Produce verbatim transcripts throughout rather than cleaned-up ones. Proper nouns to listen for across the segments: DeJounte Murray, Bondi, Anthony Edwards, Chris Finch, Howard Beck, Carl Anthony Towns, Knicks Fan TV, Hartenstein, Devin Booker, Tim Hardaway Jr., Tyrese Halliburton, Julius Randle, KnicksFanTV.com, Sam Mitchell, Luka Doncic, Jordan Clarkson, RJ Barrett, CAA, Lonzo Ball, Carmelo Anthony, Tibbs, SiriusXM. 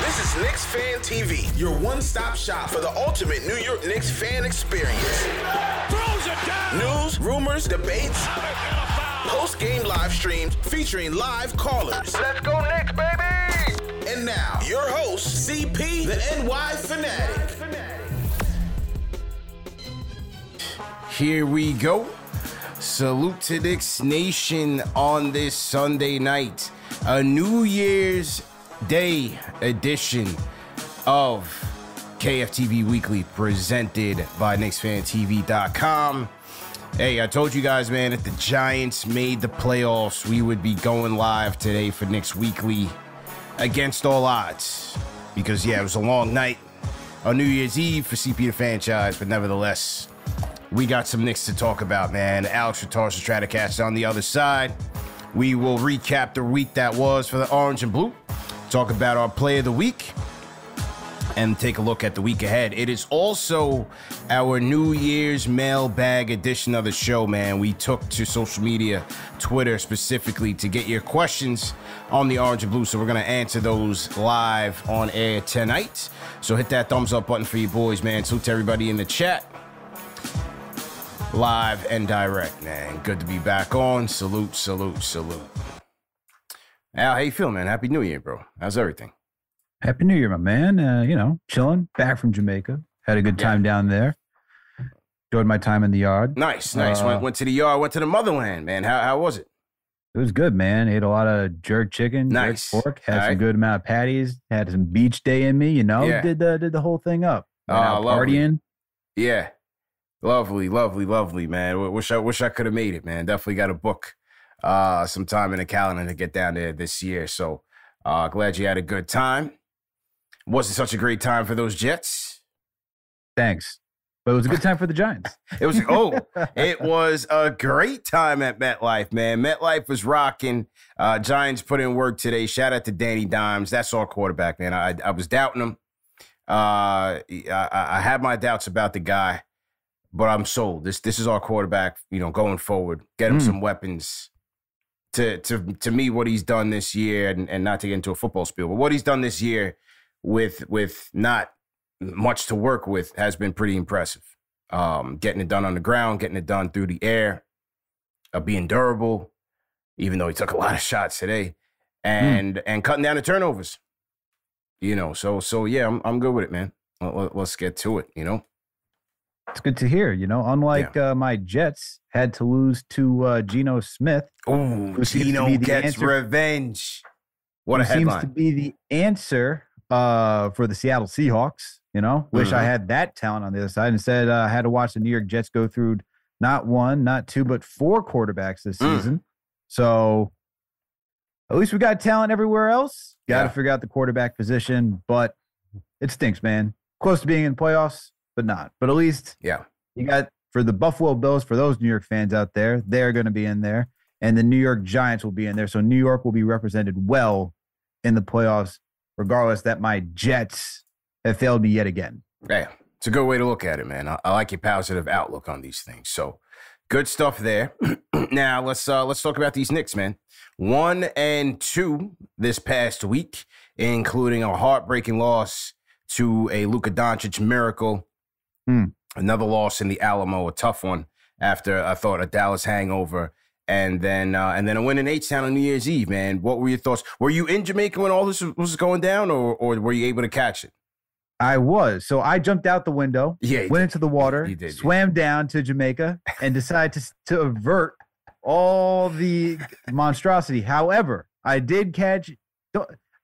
This is Knicks Fan T V, your one-stop shop for the ultimate New York Knicks fan experience. News, rumors, debates, post-game live streams featuring live callers. Let's go Knicks, baby! And now, your host, C P, the N Y Fanatic. Here we go. Salute to Knicks Nation on this Sunday night. A New Year's Day edition of K F T V Weekly presented by Knicks Fan T V dot com. Hey, I told you guys, man, if the Giants made the playoffs, we would be going live today for Knicks Weekly against all odds. Because, yeah, it was a long night on New Year's Eve for C P the franchise, but nevertheless, we got some Knicks to talk about, man. Alex Ratar's Stratocast on the other side. We will recap the week that was for the Orange and Blue, talk about our play of the week, and take a look at the week ahead. It is also our New Year's mailbag edition of the show, man. We took to social media, Twitter specifically, to get your questions on the Orange and Blue. So we're going to answer those live on air tonight. So hit that thumbs up button for you boys, man. Salute to everybody in the chat. Live and direct, man. Good to be back on. Salute, salute, salute. Al, how you feeling, man? Happy New Year, bro. How's everything? Happy New Year, my man. Uh, you know, chilling. Back from Jamaica. Had a good time yeah. down there. Enjoyed my time in the yard. Nice, nice. Uh, went, went to the yard. Went to the motherland, man. How how was it? It was good, man. Ate a lot of jerk chicken, nice. jerk pork. Had All some right. good amount of patties. Had some beach day in me, you know. Yeah. Did, the, did the whole thing up. Oh, uh, partying. Yeah. Lovely, lovely, lovely, man. Wish I wish I could have made it, man. Definitely got to book uh, some time in the calendar to get down there this year. So uh, glad you had a good time. Wasn't such a great time for those Jets. Thanks. But it was a good time for the Giants. It was, oh, it was a great time at MetLife, man. MetLife was rocking. Uh, Giants put in work today. Shout out to Danny Dimes. That's our quarterback, man. I, I was doubting him. Uh, I, I had my doubts about the guy. But I'm sold. This this is our quarterback, you know, going forward. Get him mm. some weapons. To to to me, what he's done this year, and, and not to get into a football spiel, but what he's done this year with with not much to work with has been pretty impressive. Um, getting it done on the ground, getting it done through the air, uh, being durable, even though he took a lot of shots today, and mm. and cutting down the turnovers. You know, so so yeah, I'm I'm good with it, man. Let, let's get to it, you know. It's good to hear, you know, unlike yeah. uh, my Jets had to lose to uh, Geno Smith. Oh, Geno gets answer, revenge. What a headline. Seems to be the answer uh, for the Seattle Seahawks, you know. Wish mm-hmm. I had that talent on the other side. Instead, uh, I had to watch the New York Jets go through not one, not two, but four quarterbacks this mm. season. So at least we got talent everywhere else. Got to yeah. figure out the quarterback position, but it stinks, man. Close to being in the playoffs. But not. But at least yeah. you got for the Buffalo Bills, for those New York fans out there, they're going to be in there. And the New York Giants will be in there. So New York will be represented well in the playoffs, regardless that my Jets have failed me yet again. Yeah. It's a good way to look at it, man. I, I like your positive outlook on these things. So Good stuff there. Now let's uh, let's talk about these Knicks, man. One and two this past week, including a heartbreaking loss to a Luka Doncic miracle. Mm. Another loss in the Alamo, a tough one after, I thought, a Dallas hangover. And then uh, and then a win in H-Town on New Year's Eve, man. What were your thoughts? Were you in Jamaica when all this was going down, or or were you able to catch it? I was. So I jumped out the window, yeah, went did. into the water, you did, swam yeah. down to Jamaica, and decided to, to avert all the monstrosity. However, I did catch...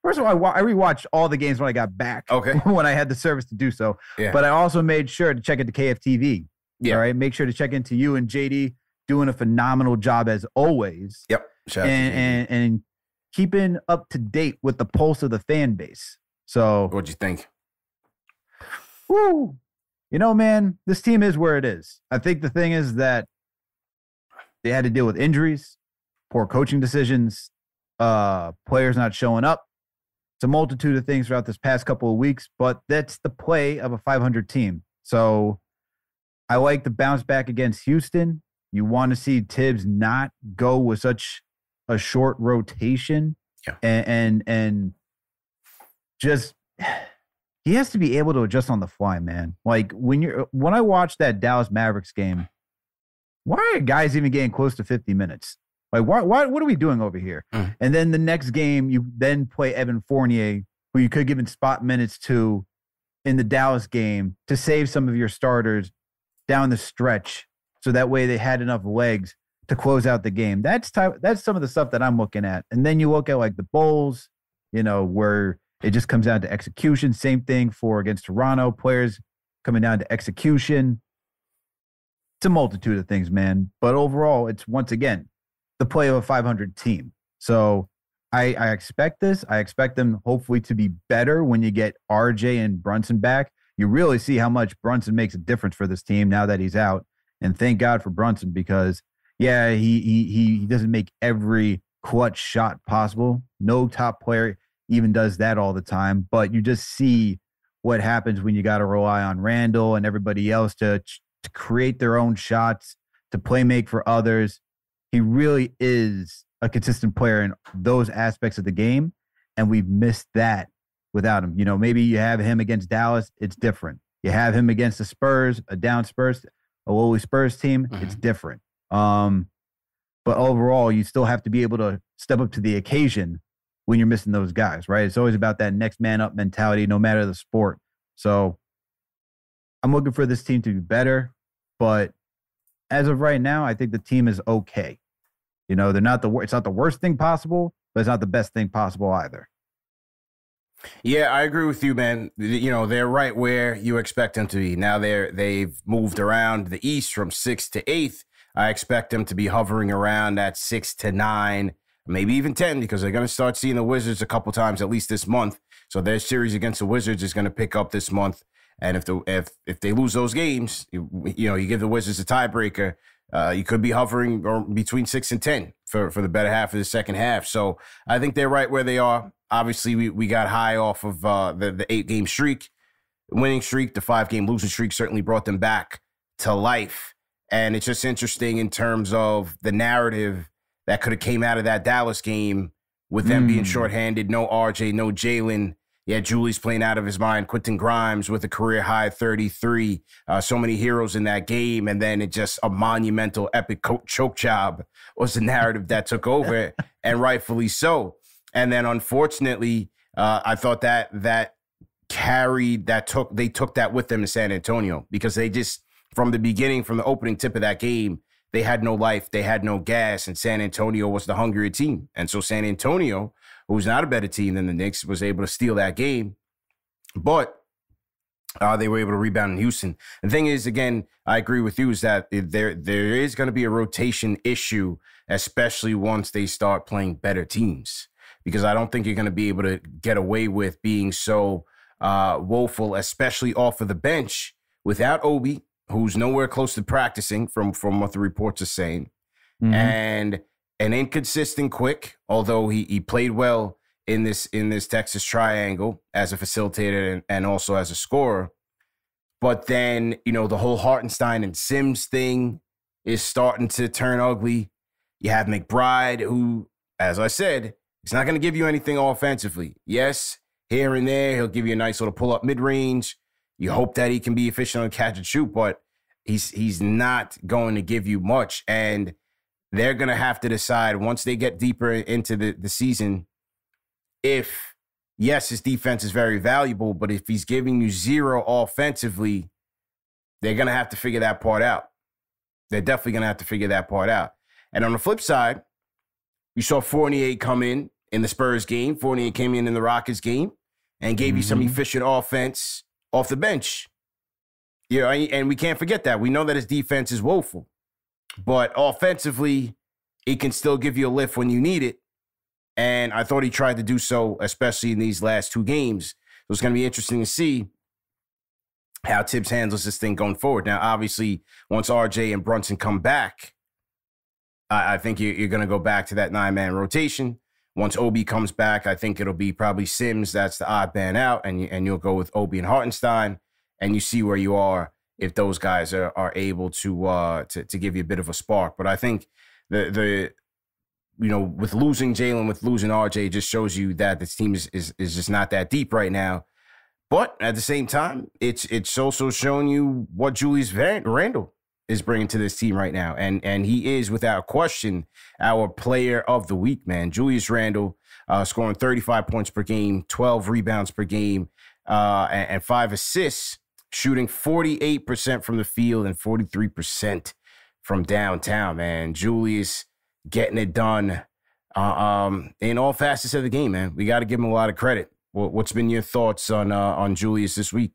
First of all, I, wa- I rewatched all the games when I got back, okay, when I had the service to do so. Yeah. But I also made sure to check into K F T V. Yeah. All right? Make sure to check into you and J D, doing a phenomenal job as always. Yep. And, and and keeping up to date with the pulse of the fan base. So what'd you think? Woo. You know, man, this team is where it is. I think the thing is that they had to deal with injuries, poor coaching decisions, uh, players not showing up. It's a multitude of things throughout this past couple of weeks, but that's the play of a five hundred team. So I like the bounce back against Houston. You want to see Tibbs not go with such a short rotation, yeah. and, and and just he has to be able to adjust on the fly, man. Like when you're when I watched that Dallas Mavericks game, why are guys even getting close to fifty minutes? Like why why what are we doing over here? Mm. And then the next game, you then play Evan Fournier, who you could give in spot minutes to in the Dallas game to save some of your starters down the stretch. So that way they had enough legs to close out the game. That's type, that's some of the stuff that I'm looking at. And then you look at like the Bulls, you know, where it just comes down to execution. Same thing for against Toronto, players coming down to execution. It's a multitude of things, man. But overall, it's once again, the play of a five hundred team. So I, I expect this. I expect them hopefully to be better when you get R J and Brunson back. You really see how much Brunson makes a difference for this team now that he's out. And thank God for Brunson because, yeah, he he he doesn't make every clutch shot possible. No top player even does that all the time. But you just see what happens when you got to rely on Randall and everybody else to, to create their own shots, to play make for others. He really is a consistent player in those aspects of the game, and we've missed that without him. You know, maybe you have him against Dallas, it's different. You have him against the Spurs, a down Spurs, a lowly Spurs team, mm-hmm. it's different. Um, but overall, you still have to be able to step up to the occasion when you're missing those guys, right? It's always about that next man up mentality, no matter the sport. So I'm looking for this team to be better. But as of right now, I think the team is okay. You know, they're not the wor- it's not the worst thing possible, but it's not the best thing possible either. Yeah, I agree with you, man. You know, they're right where you expect them to be. Now they're, they've moved around the East from sixth to eighth. I expect them to be hovering around that six to nine, maybe even ten, because they're going to start seeing the Wizards a couple times, at least this month. So their series against the Wizards is going to pick up this month. And if the if if they lose those games, you, you know, you give the Wizards a tiebreaker, uh, you could be hovering or between six and ten for, for the better half of the second half. So I think they're right where they are. Obviously, we, we got high off of uh, the, the eight-game streak, winning streak. The five-game losing streak certainly brought them back to life. And it's just interesting in terms of the narrative that could have came out of that Dallas game with them mm. being shorthanded, no R J, no Jalen. Yeah, Julius playing out of his mind. Quentin Grimes with a career-high thirty-three. Uh, so many heroes in that game. And then it just a monumental, epic co- choke job was the narrative that took over, and rightfully so. And then, unfortunately, uh, I thought that that carried that took they took that with them to San Antonio because they just from the beginning, from the opening tip of that game, they had no life, they had no gas, and San Antonio was the hungrier team. And so San Antonio, who's not a better team than the Knicks, was able to steal that game, but uh, they were able to rebound in Houston. The thing is, again, I agree with you, is that there there is going to be a rotation issue, especially once they start playing better teams. Because I don't think you're going to be able to get away with being so uh, woeful, especially off of the bench, without Obi, who's nowhere close to practicing from, from what the reports are saying, mm-hmm. and an inconsistent Quick, although he he played well in this in this Texas Triangle as a facilitator and, and also as a scorer. But then, you know, the whole Hartenstein and Sims thing is starting to turn ugly. You have McBride, who, as I said, is not going to give you anything offensively. Yes, here and there, he'll give you a nice little pull-up mid-range. You hope that he can be efficient on catch and shoot, but he's he's not going to give you much. And they're going to have to decide once they get deeper into the, the season if, yes, his defense is very valuable, but if he's giving you zero offensively, they're going to have to figure that part out. They're definitely going to have to figure that part out. And on the flip side, you saw Fournier come in in the Spurs game. Fournier came in in the Rockets game and gave mm-hmm. you some efficient offense off the bench. You know, and we can't forget that. We know that his defense is woeful. But offensively, he can still give you a lift when you need it. And I thought he tried to do so, especially in these last two games. So it's going to be interesting to see how Tibbs handles this thing going forward. Now, obviously, once R J and Brunson come back, I think you're going to go back to that nine-man rotation. Once Obi comes back, I think it'll be probably Sims. That's the odd man out, and and you'll go with Obi and Hartenstein, and you see where you are if those guys are are able to uh, to to give you a bit of a spark. But I think the the you know with losing Jalen, with losing R J, it just shows you that this team is, is is just not that deep right now. But at the same time, it's it's also showing you what Julius Randle is bringing to this team right now. And and he is, without question, our player of the week, man. Julius Randle uh, scoring thirty-five points per game, twelve rebounds per game, uh, and, and five assists, shooting forty-eight percent from the field and forty-three percent from downtown, man. Julius getting it done uh, um, in all facets of the game, man. We got to give him a lot of credit. What, what's been your thoughts on, uh, on Julius this week?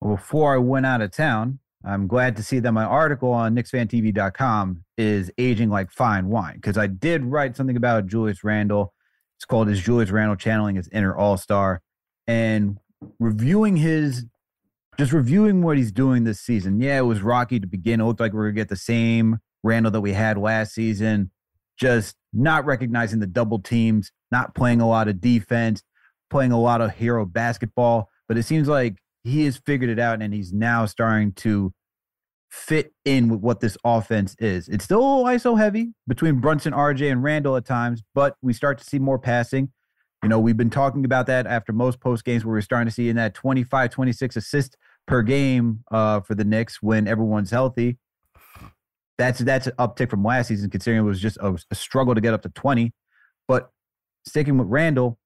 Well, before I went out of town, I'm glad to see that my article on Knicks Fan T V dot com is aging like fine wine, because I did write something about Julius Randle. It's called Is Julius Randle Channeling His Inner All-Star? And reviewing his, just reviewing what he's doing this season. Yeah, it was rocky to begin. It looked like we were going to get the same Randle that we had last season. Just not recognizing the double teams, not playing a lot of defense, playing a lot of hero basketball. But it seems like he has figured it out, and he's now starting to fit in with what this offense is. It's still I S O heavy between Brunson, R J, and Randle at times, but we start to see more passing. You know, we've been talking about that after most post games where we're starting to see in that twenty-five, twenty-six assists per game uh, for the Knicks when everyone's healthy. That's that's an uptick from last season, considering it was just a, a struggle to get up to twenty. But sticking with Randle,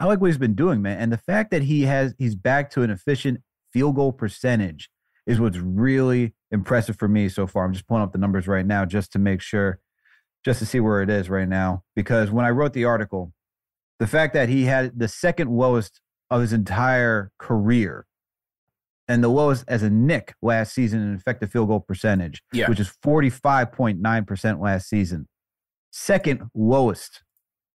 I like what he's been doing, man. And the fact that he has he's back to an efficient field goal percentage is what's really impressive for me so far. I'm just pulling up the numbers right now just to make sure, just to see where it is right now. Because when I wrote the article, the fact that he had the second lowest of his entire career and the lowest as a Knick last season in effective field goal percentage, yeah. which is forty-five point nine percent last season. Second lowest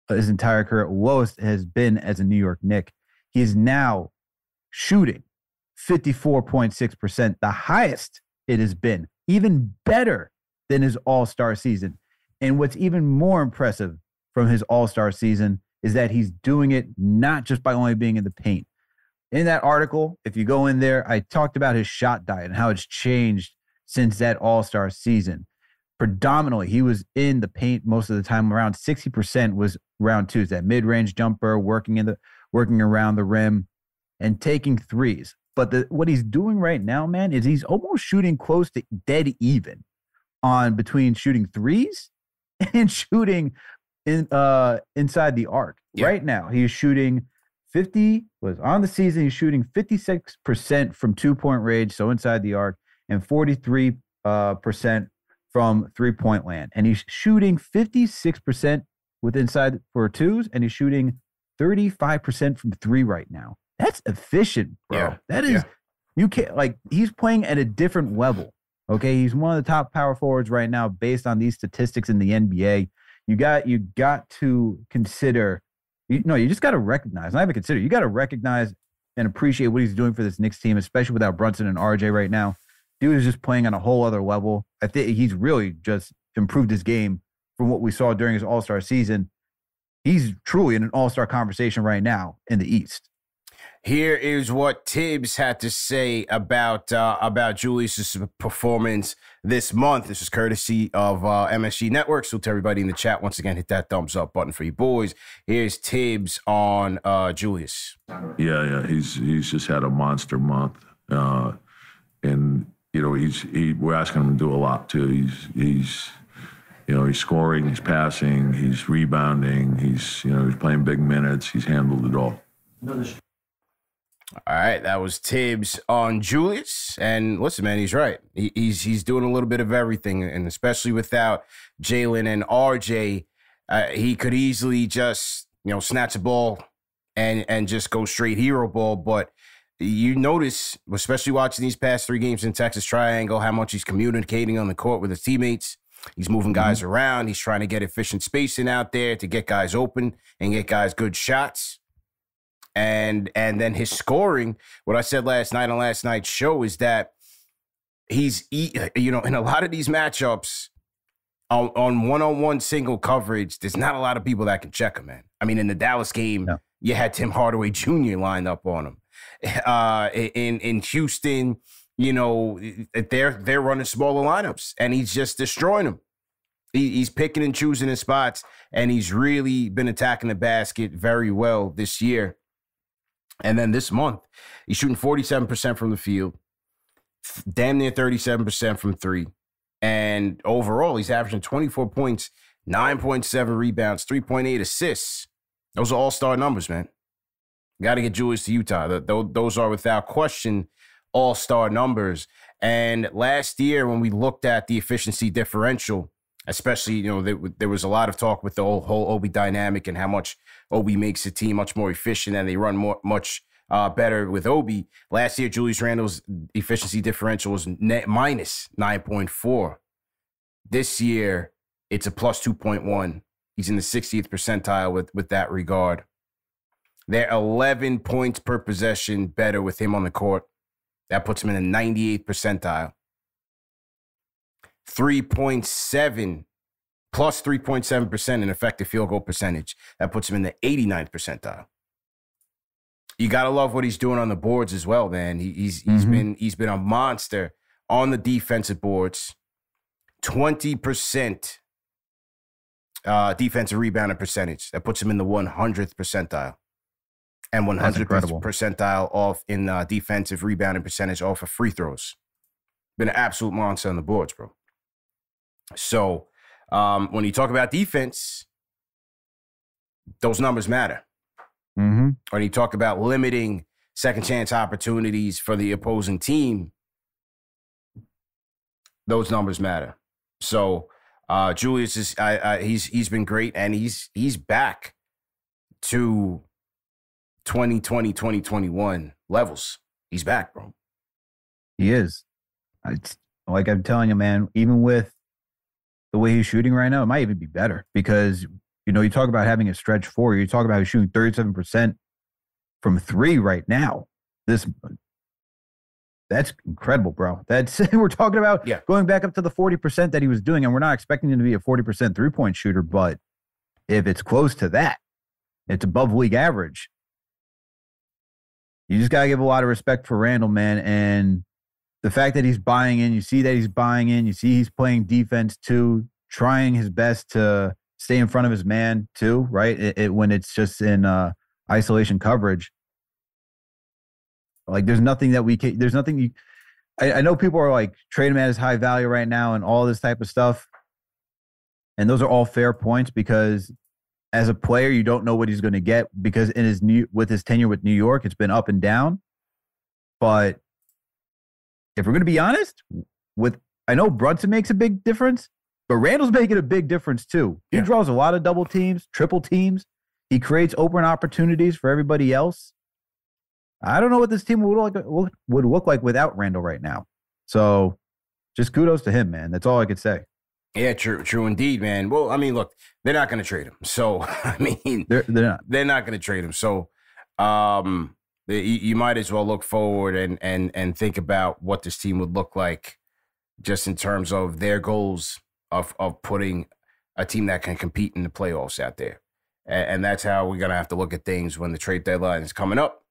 his entire career, lowest has been as a New York Knick. He is now shooting fifty-four point six percent, the highest it has been, even better than his all-star season. And what's even more impressive from his all-star season is that he's doing it not just by only being in the paint. In that article, if you go in there, I talked about his shot diet and how it's changed since that all-star season. Predominantly, he was in the paint most of the time. Around sixty percent was round twos, that mid-range jumper, working in the working around the rim, and taking threes. But the, what he's doing right now, man, is he's almost shooting close to dead even on between shooting threes and shooting in uh, inside the arc. Yeah. Right now, he is shooting fifty. Was on the season, he's shooting fifty-six percent from two-point range, so inside the arc, and forty-three percent. Uh, percent from three-point land. And he's shooting fifty-six percent with inside for twos, and he's shooting thirty-five percent from three right now. That's efficient, bro. Yeah. That is, yeah. you can't, like, he's playing at a different level, okay? He's one of the top power forwards right now based on these statistics in the N B A. You got you got to consider, you, no, you just got to recognize, not even consider, you got to recognize and appreciate what he's doing for this Knicks team, especially without Brunson and R J right now. Dude is just playing on a whole other level. I think he's really just improved his game from what we saw during his all-star season. He's truly in an all-star conversation right now in the East. Here is what Tibbs had to say about uh, about Julius's performance this month. This is courtesy of uh, M S G Network. So to everybody in the chat, once again, hit that thumbs up button for you boys. Here's Tibbs on uh, Julius. Yeah, yeah, he's he's just had a monster month, uh, and you know he's he we're asking him to do a lot too. He's he's you know he's scoring, he's passing, he's rebounding, he's you know he's playing big minutes. He's handled it all. All right, that was Tibbs on Julius. And listen, man, he's right. He, he's he's doing a little bit of everything, and especially without Jalen and R J, uh, he could easily just, you know, snatch a ball and, and just go straight hero ball. But you notice, especially watching these past three games in Texas Triangle, how much he's communicating on the court with his teammates. He's moving guys mm-hmm. around. He's trying to get efficient spacing out there to get guys open and get guys good shots. And and then his scoring, what I said last night on last night's show is that he's, you know, in a lot of these matchups on, on one-on-one single coverage, there's not a lot of people that can check him, man. I mean, in the Dallas game, no. you had Tim Hardaway Junior lined up on him. Uh, in in Houston, you know, they're, they're running smaller lineups, and he's just destroying them. He's picking and choosing his spots, and he's really been attacking the basket very well this year. And then this month, he's shooting forty-seven percent from the field, damn near thirty-seven percent from three. And overall, he's averaging twenty-four points, nine point seven rebounds, three point eight assists. Those are all-star numbers, man. Got to get Julius to Utah. Those are, without question, all-star numbers. And last year, when we looked at the efficiency differential, especially, you know, there was a lot of talk with the whole Obi dynamic and how much Obi makes the team much more efficient and they run more, much uh, better with Obi. Last year, Julius Randle's efficiency differential was net minus nine point four. This year, it's a plus two point one. He's in the sixtieth percentile with, with that regard. They're eleven points per possession better with him on the court. That puts him in the ninety-eighth percentile. three point seven, plus three point seven percent in effective field goal percentage. That puts him in the eighty-ninth percentile. You got to love what he's doing on the boards as well, man. He, he's he's mm-hmm. been he's been a monster on the defensive boards. twenty percent uh, defensive rebounding percentage. That puts him in the one hundredth percentile. And one hundredth percentile off in uh, defensive rebounding percentage off of free throws. Been an absolute monster on the boards, bro. So um, when you talk about defense, those numbers matter. Mm-hmm. When you talk about limiting second chance opportunities for the opposing team, those numbers matter. So uh, Julius is I, I, he's he's been great, and he's he's back to twenty twenty, twenty twenty-one levels. He's back, bro. He is. It's, like I'm telling you, man, even with the way he's shooting right now, it might even be better because, you know, you talk about having a stretch four. You talk about he's shooting thirty-seven percent from three right now. This That's incredible, bro. That's We're talking about yeah. going back up to the forty percent that he was doing, and we're not expecting him to be a forty percent three-point shooter, but if it's close to that, it's above league average. You just got to give a lot of respect for Randall, man, and the fact that he's buying in, you see that he's buying in, you see he's playing defense too, trying his best to stay in front of his man too, right? It, it, when it's just in uh, isolation coverage. Like there's nothing that we can, there's nothing you, I, I know people are like trade him at his high value right now and all this type of stuff. And those are all fair points because as a player, you don't know what he's going to get because in his new, with his tenure with New York, it's been up and down, but if we're going to be honest, with I know Brunson makes a big difference, but Randall's making a big difference too. He yeah. draws a lot of double teams, triple teams. He creates open opportunities for everybody else. I don't know what this team would look, would look like without Randall right now. So just kudos to him, man. That's all I could say. Yeah, true, true indeed, man. Well, I mean, look, they're not going to trade him. So, I mean, they're, they're not, they're not going to trade him. So, um... you might as well look forward and and and think about what this team would look like just in terms of their goals of, of putting a team that can compete in the playoffs out there. And, and that's how we're going to have to look at things when the trade deadline is coming up.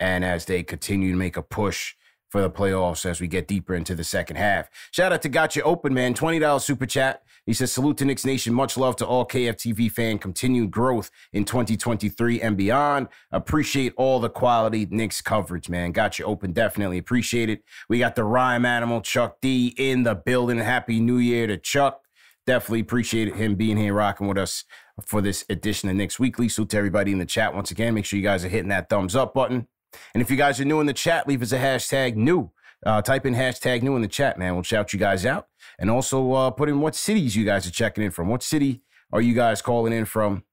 and as they continue to make a push for the playoffs as we get deeper into the second half. Shout out to Gotcha Open, man. twenty dollars super chat. He says, salute to Knicks Nation. Much love to all K F T V fan. Continued growth in twenty twenty-three and beyond. Appreciate all the quality Knicks coverage, man. Gotcha Open. Definitely appreciate it. We got the rhyme animal, Chuck D, in the building. Happy New Year to Chuck. Definitely appreciate him being here, rocking with us for this edition of Knicks Weekly. Salute to everybody in the chat once again. Make sure you guys are hitting that thumbs up button. And if you guys are new in the chat, leave us a hashtag new. Uh, type in hashtag new in the chat, man. We'll shout you guys out. And also uh, put in what cities you guys are checking in from. What city are you guys calling in from,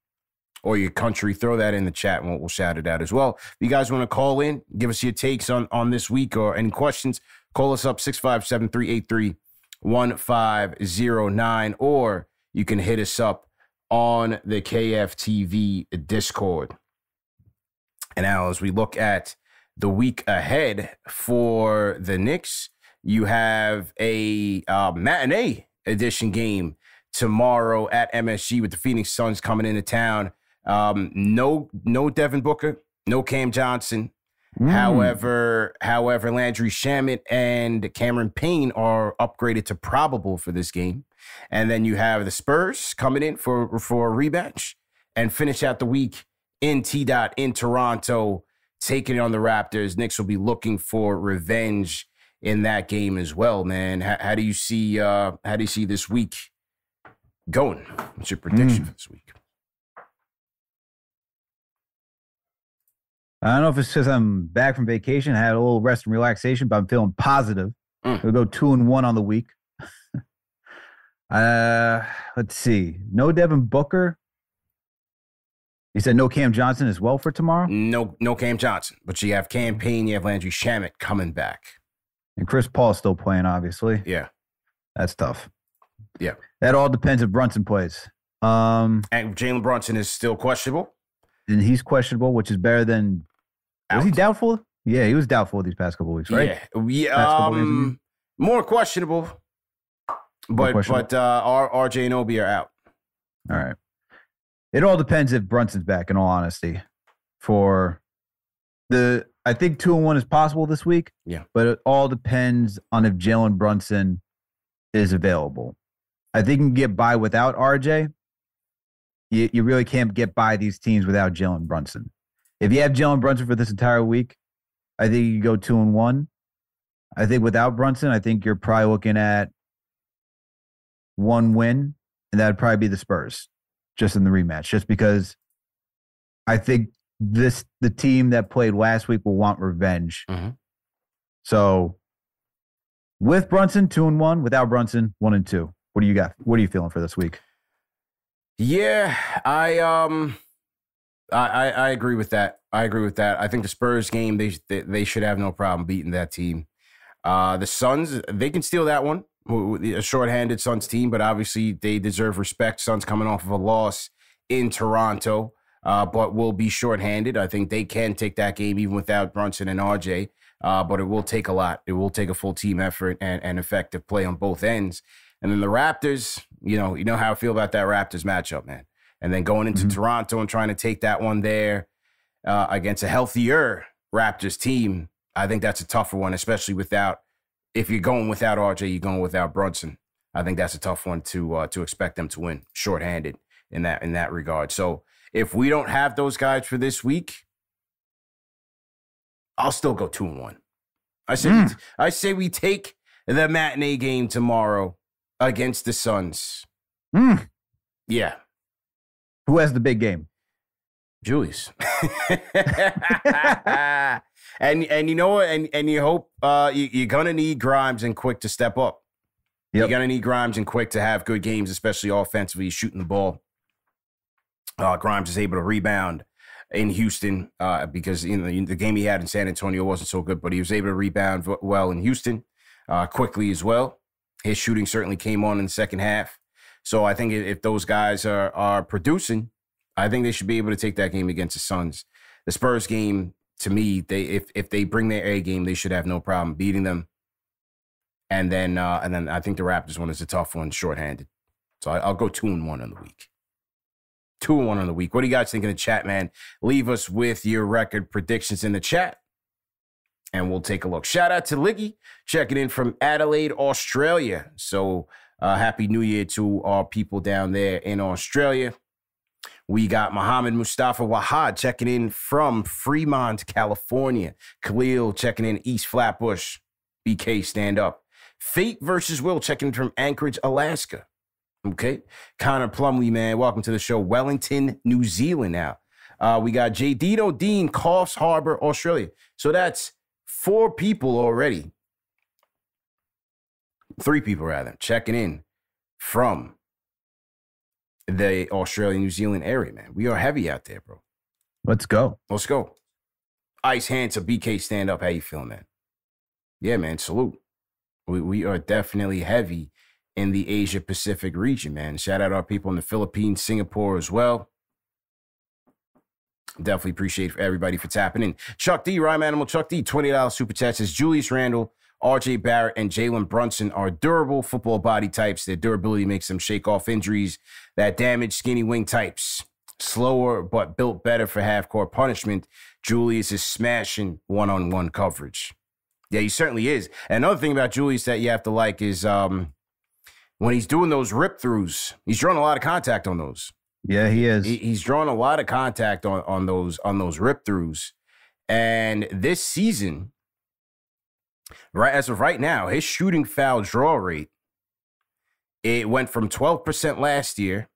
or your country? Throw that in the chat and we'll, we'll shout it out as well. If you guys want to call in, give us your takes on, on this week or any questions, call us up six five seven, three eight three, one five zero nine, or you can hit us up on the K F T V Discord. And now as we look at the week ahead for the Knicks, you have a uh, matinee edition game tomorrow at M S G with the Phoenix Suns coming into town. Um, no, no Devin Booker, no Cam Johnson. Mm. However, however, Landry Shamet and Cameron Payne are upgraded to probable for this game. And then you have the Spurs coming in for, for a rematch and finish out the week in T-Dot in Toronto, taking on the Raptors. Knicks will be looking for revenge in that game as well, man. How, how do you see uh, how do you see this week going? What's your prediction mm. for this week? I don't know if it's because I'm back from vacation, I had a little rest and relaxation, but I'm feeling positive. Mm. We'll go two and one on the week. uh, let's see. No Devin Booker. He said no Cam Johnson as well for tomorrow? No, no Cam Johnson. But you have Cam Payne, you have Landry Shamet coming back. And Chris Paul still playing, obviously. Yeah. That's tough. Yeah. That all depends if Brunson plays. Um, and Jalen Brunson is still questionable. And he's questionable, which is better than... Out. Was he doubtful? Yeah, he was doubtful these past couple weeks, right? Yeah. yeah um, more questionable. But more questionable. but uh, R J and Obi are out. All right. It all depends if Brunson's back, in all honesty. For the, I think two and one is possible this week. Yeah. But it all depends on if Jalen Brunson is available. I think you can get by without R J. You, you really can't get by these teams without Jalen Brunson. If you have Jalen Brunson for this entire week, I think you go two and one. I think without Brunson, I think you're probably looking at one win, and that would probably be the Spurs. Just in the rematch, just because I think this the team that played last week will want revenge. Mm-hmm. So with Brunson, two and one. Without Brunson, one and two. What do you got? What are you feeling for this week? Yeah, I um, I I, I agree with that. I agree with that. I think the Spurs game they they, they should have no problem beating that team. Uh, the Suns, they can steal that one. A shorthanded Suns team, but obviously they deserve respect. Suns coming off of a loss in Toronto, uh, but will be shorthanded. I think they can take that game even without Brunson and R J, uh, but it will take a lot. It will take a full team effort and, and effective play on both ends. And then the Raptors, you know, you know how I feel about that Raptors matchup, man. And then going into mm-hmm. Toronto and trying to take that one there uh, against a healthier Raptors team, I think that's a tougher one, especially without If you're going without R J, you're going without Brunson. I think that's a tough one to uh, to expect them to win shorthanded in that in that regard. So if we don't have those guys for this week, I'll still go two and one. I say mm. we, I say we take the matinee game tomorrow against the Suns. Mm. Yeah. Who has the big game? Julius. And and you know what? And and you hope uh, you, you're going to need Grimes and Quick to step up. Yep. You're going to need Grimes and Quick to have good games, especially offensively, shooting the ball. Uh, Grimes is able to rebound in Houston uh, because you know, the game he had in San Antonio wasn't so good, but he was able to rebound well in Houston uh, quickly as well. His shooting certainly came on in the second half. So I think if those guys are, are producing, I think they should be able to take that game against the Suns. The Spurs game, to me, they if if they bring their A game, they should have no problem beating them. And then uh, and then I think the Raptors one is a tough one, shorthanded. So I, I'll go two and one on the week. Two and one on the week. What do you guys think in the chat, man? Leave us with your record predictions in the chat. and we'll take a look. Shout out to Liggy checking in from Adelaide, Australia. So uh, happy New Year to our people down there in Australia. We got Muhammad Mustafa Wahad checking in from Fremont, California. Khalil checking in East Flatbush. B K, stand up. Fate versus Will checking in from Anchorage, Alaska. Okay. Connor Plumley, man, welcome to the show. Wellington, New Zealand now. Uh, we got J. Dino Dean, Coffs Harbour, Australia. So that's four people already. Three people, rather, checking in from the Australia, New Zealand area, man. We are heavy out there, bro. Let's go. Let's go. Ice hand to B K, stand up. How you feeling, man? Yeah, man, salute. We we are definitely heavy in the Asia Pacific region, man. Shout out our people in the Philippines, Singapore as well. Definitely appreciate everybody for tapping in. Chuck D, Rhyme Animal Chuck D, twenty dollars super chat says Julius Randle, R J Barrett, and Jalen Brunson are durable football body types. Their durability makes them shake off injuries that damage skinny wing types. Slower, but built better for half-court punishment. Julius is smashing one-on-one coverage. Yeah, he certainly is. Another thing about Julius that you have to like is um, when he's doing those rip-throughs, he's drawing a lot of contact on those. Yeah, he is. He, he's drawn a lot of contact on, on those on those rip-throughs. And this season, right as of right now, his shooting foul draw rate, it went from twelve percent last year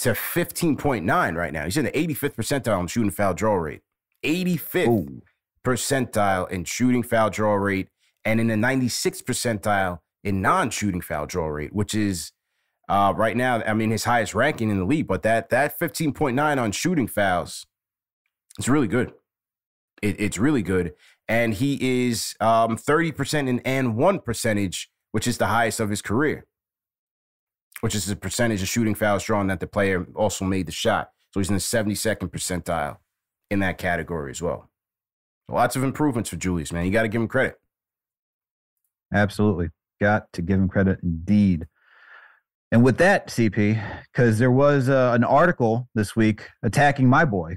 to fifteen point nine right now. He's in the eighty-fifth percentile in shooting foul draw rate. eighty-fifth Ooh. Percentile in shooting foul draw rate, and in the ninety-sixth percentile in non-shooting foul draw rate, which is uh, right now, I mean, his highest ranking in the league, but that that fifteen point nine on shooting fouls, it's really good. It, it's really good. And he is um, thirty percent in and one percentage, which is the highest of his career, which is the percentage of shooting fouls drawn that the player also made the shot. So he's in the seventy-second percentile in that category as well. Lots of improvements for Julius, man. You got to give him credit. Absolutely. Got to give him credit indeed. And with that, C P, because there was uh, an article this week attacking my boy.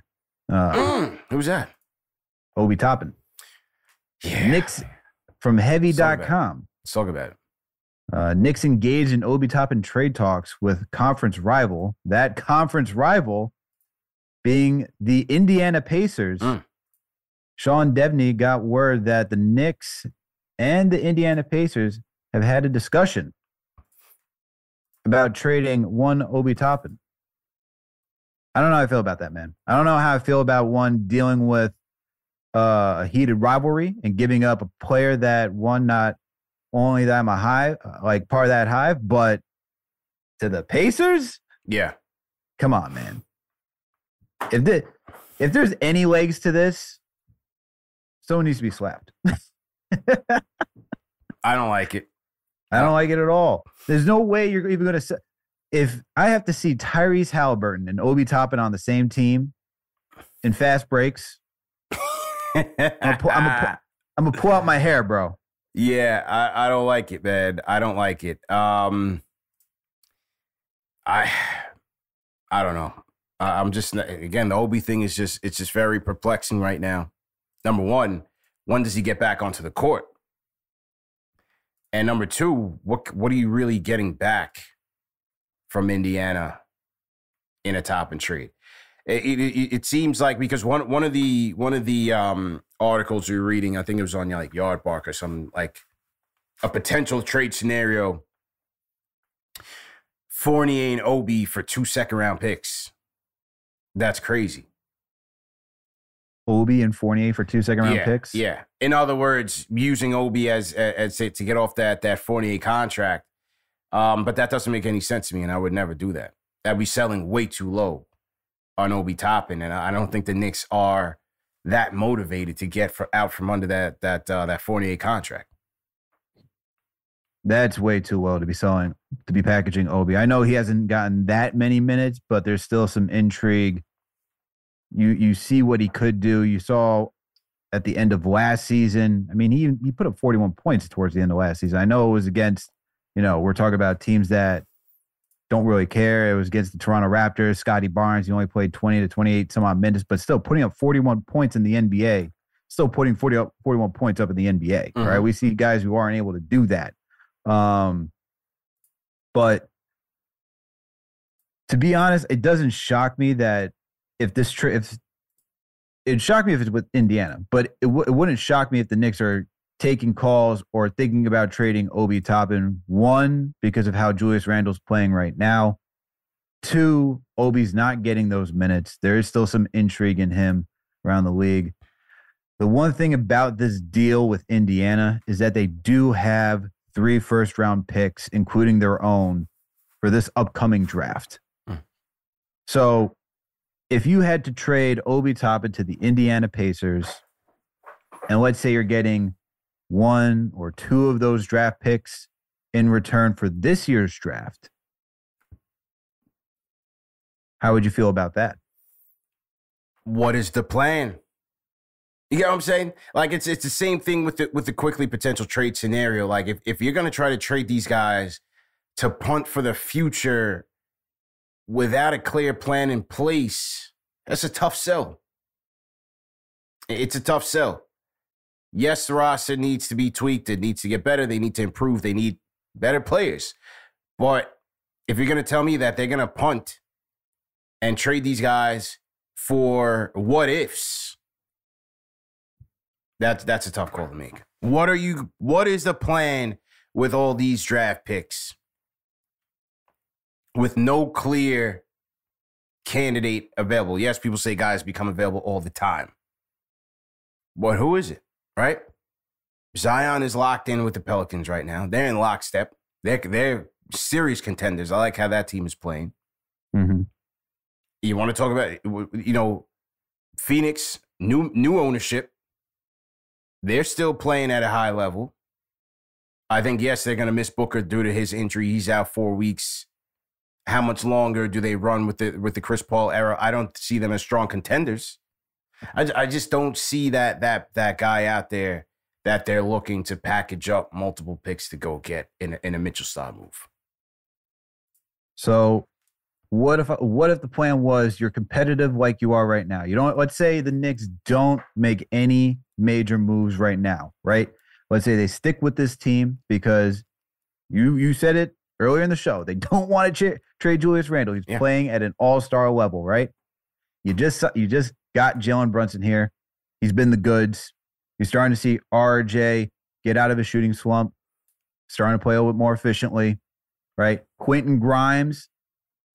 Uh, mm, who was that? Obi Toppin. Yeah. Knicks from heavy dot com. Let's talk about it. Uh, Knicks engaged in Obi Toppin trade talks with conference rival. That conference rival being the Indiana Pacers. Mm. Sean Devney got word that the Knicks and the Indiana Pacers have had a discussion about trading one Obi Toppin. I don't know how I feel about that, man. I don't know how I feel about one dealing with uh, a heated rivalry and giving up a player that one, not only that I'm a hive, like part of that hive, but to the Pacers? Yeah. Come on, man. If the, if there's any legs to this, someone needs to be slapped. I don't like it. I don't like it at all. There's no way you're even going to say, if I have to see Tyrese Halliburton and Obi Toppin on the same team in fast breaks, I'm going to pull, pull out my hair, bro. Yeah, I, I don't like it, man. I don't like it. Um, I, I don't know. I, I'm just, again, the Obi thing is just, it's just very perplexing right now. Number one, when does he get back onto the court? And number two, what what are you really getting back from Indiana in a Toppin trade? It, it, it seems like, because one one of the one of the um, articles you're reading, I think it was on like Yardbark or something, like a potential trade scenario: Fournier and Obi for two second round picks. That's crazy. Obi and Fournier for two second round yeah, picks. Yeah. In other words, using Obi as, as, as to get off that that Fournier contract. Um, but that doesn't make any sense to me, and I would never do that. That'd be selling way too low on Obi Toppin, and I don't think the Knicks are that motivated to get for, out from under that that uh, that Fournier contract. That's way too low to be selling to be packaging Obi. I know he hasn't gotten that many minutes, but there's still some intrigue. You you see what he could do. You saw at the end of last season. I mean, he he put up forty-one points towards the end of last season. I know it was against, you know, we're talking about teams that don't really care. It was against the Toronto Raptors. Scotty Barnes, he only played twenty to twenty-eight some odd minutes, but still putting up forty-one points in the N B A still putting forty up, forty-one points up in the N B A, mm-hmm. right? We see guys who aren't able to do that. Um, but to be honest, it doesn't shock me that if this tra- if it'd shock me if it's with Indiana, but it, w- it wouldn't shock me if the Knicks are taking calls or thinking about trading Obi Toppin. One, because of how Julius Randle's playing right now. Two, Obi's not getting those minutes. There is still some intrigue in him around the league. The one thing about this deal with Indiana is that they do have three first-round picks, including their own, for this upcoming draft. Mm. So if you had to trade Obi Toppin to the Indiana Pacers, and let's say you're getting one or two of those draft picks in return for this year's draft, how would you feel about that? What is the plan? You know what I'm saying? Like, it's it's the same thing with the, with the quickly potential trade scenario. Like, if, if you're going to try to trade these guys to punt for the future without a clear plan in place, that's a tough sell. It's a tough sell. Yes, the roster needs to be tweaked. It needs to get better. They need to improve. They need better players. But if you're going to tell me that they're going to punt and trade these guys for what-ifs, That's that's a tough call to make. What are you? What is the plan with all these draft picks, with no clear candidate available? Yes, people say guys become available all the time, but who is it? Right? Zion is locked in with the Pelicans right now. They're in lockstep. They're they're serious contenders. I like how that team is playing. Mm-hmm. You want to talk about, you know, Phoenix, new new ownership. They're still playing at a high level. I think, yes, they're going to miss Booker due to his injury. He's out four weeks. How much longer do they run with the with the Chris Paul era? I don't see them as strong contenders. I, I just don't see that that that guy out there that they're looking to package up multiple picks to go get in a, in a Mitchell style move. So, what if what if the plan was you're competitive like you are right now? You don't. Let's say the Knicks don't make any major moves right now, right? Let's say they stick with this team because you you said it earlier in the show. They don't want to tra- trade Julius Randle. He's yeah. playing at an all-star level, right? You just you just got Jalen Brunson here. He's been the goods. You're starting to see R J get out of his shooting slump, starting to play a little bit more efficiently, right? Quentin Grimes,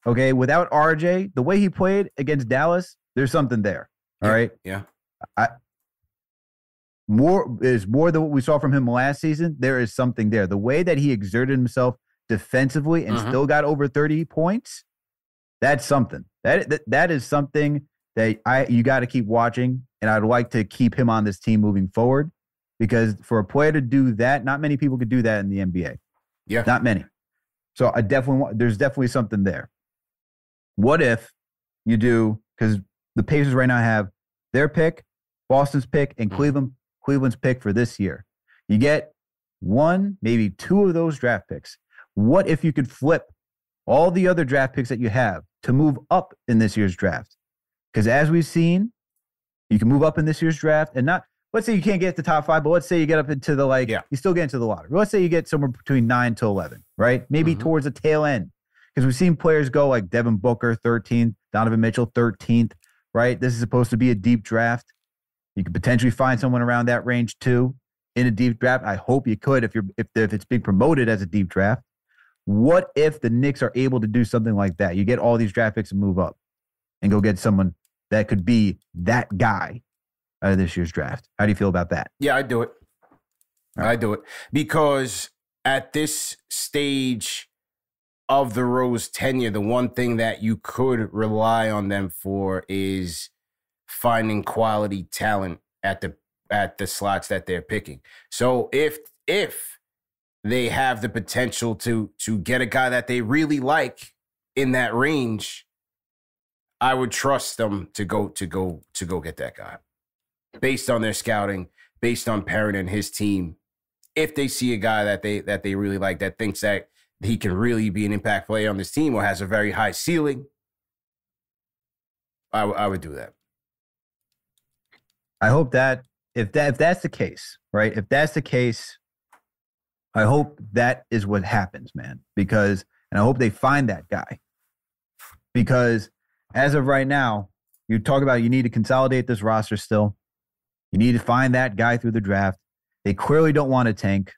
okay, without R J, the way he played against Dallas, there's something there, all yeah. right? Yeah. I More is more than what we saw from him last season. There is something there. The way that he exerted himself defensively and uh-huh. still got over thirty points, that's something. That that, that is something that I you got to keep watching, and I'd like to keep him on this team moving forward, because for a player to do that, not many people could do that in the N B A. Yeah, not many. So I definitely want, there's definitely something there. What if you do, because the Pacers right now have their pick, Boston's pick, and Cleveland. Mm-hmm. Cleveland's pick for this year. You get one, maybe two of those draft picks. What if you could flip all the other draft picks that you have to move up in this year's draft? Because as we've seen, you can move up in this year's draft and not, let's say you can't get the top five, but let's say you get up into the, like, yeah. you still get into the lottery. Let's say you get somewhere between nine to eleven, right? Maybe mm-hmm. towards the tail end. Because we've seen players go like Devin Booker, thirteenth, Donovan Mitchell, thirteenth, right? This is supposed to be a deep draft. You could potentially find someone around that range too in a deep draft. I hope you could if you're if, if it's being promoted as a deep draft. What if the Knicks are able to do something like that? You get all these draft picks and move up and go get someone that could be that guy out of this year's draft. How do you feel about that? Yeah, I do it. Right. I do it. Because at this stage of the Rose tenure, the one thing that you could rely on them for is finding quality talent at the at the slots that they're picking. So if if they have the potential to to get a guy that they really like in that range, I would trust them to go to go to go get that guy based on their scouting, based on Perrin and his team. If they see a guy that they that they really like, that thinks that he can really be an impact player on this team or has a very high ceiling, I, w- I would do that. I hope that if that if that's the case, right? If that's the case, I hope that is what happens, man. Because, and I hope they find that guy. Because as of right now, you talk about you need to consolidate this roster still. You need to find that guy through the draft. They clearly don't want to tank.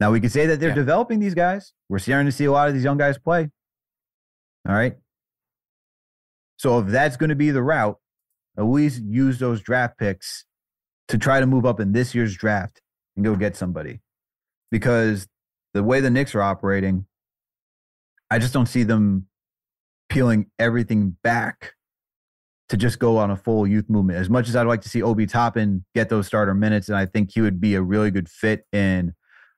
Now, we can say that they're yeah. developing these guys. We're starting to see a lot of these young guys play. All right? So if that's going to be the route, at least use those draft picks to try to move up in this year's draft and go get somebody. Because the way the Knicks are operating, I just don't see them peeling everything back to just go on a full youth movement. As much as I'd like to see Obi Toppin get those starter minutes, and I think he would be a really good fit in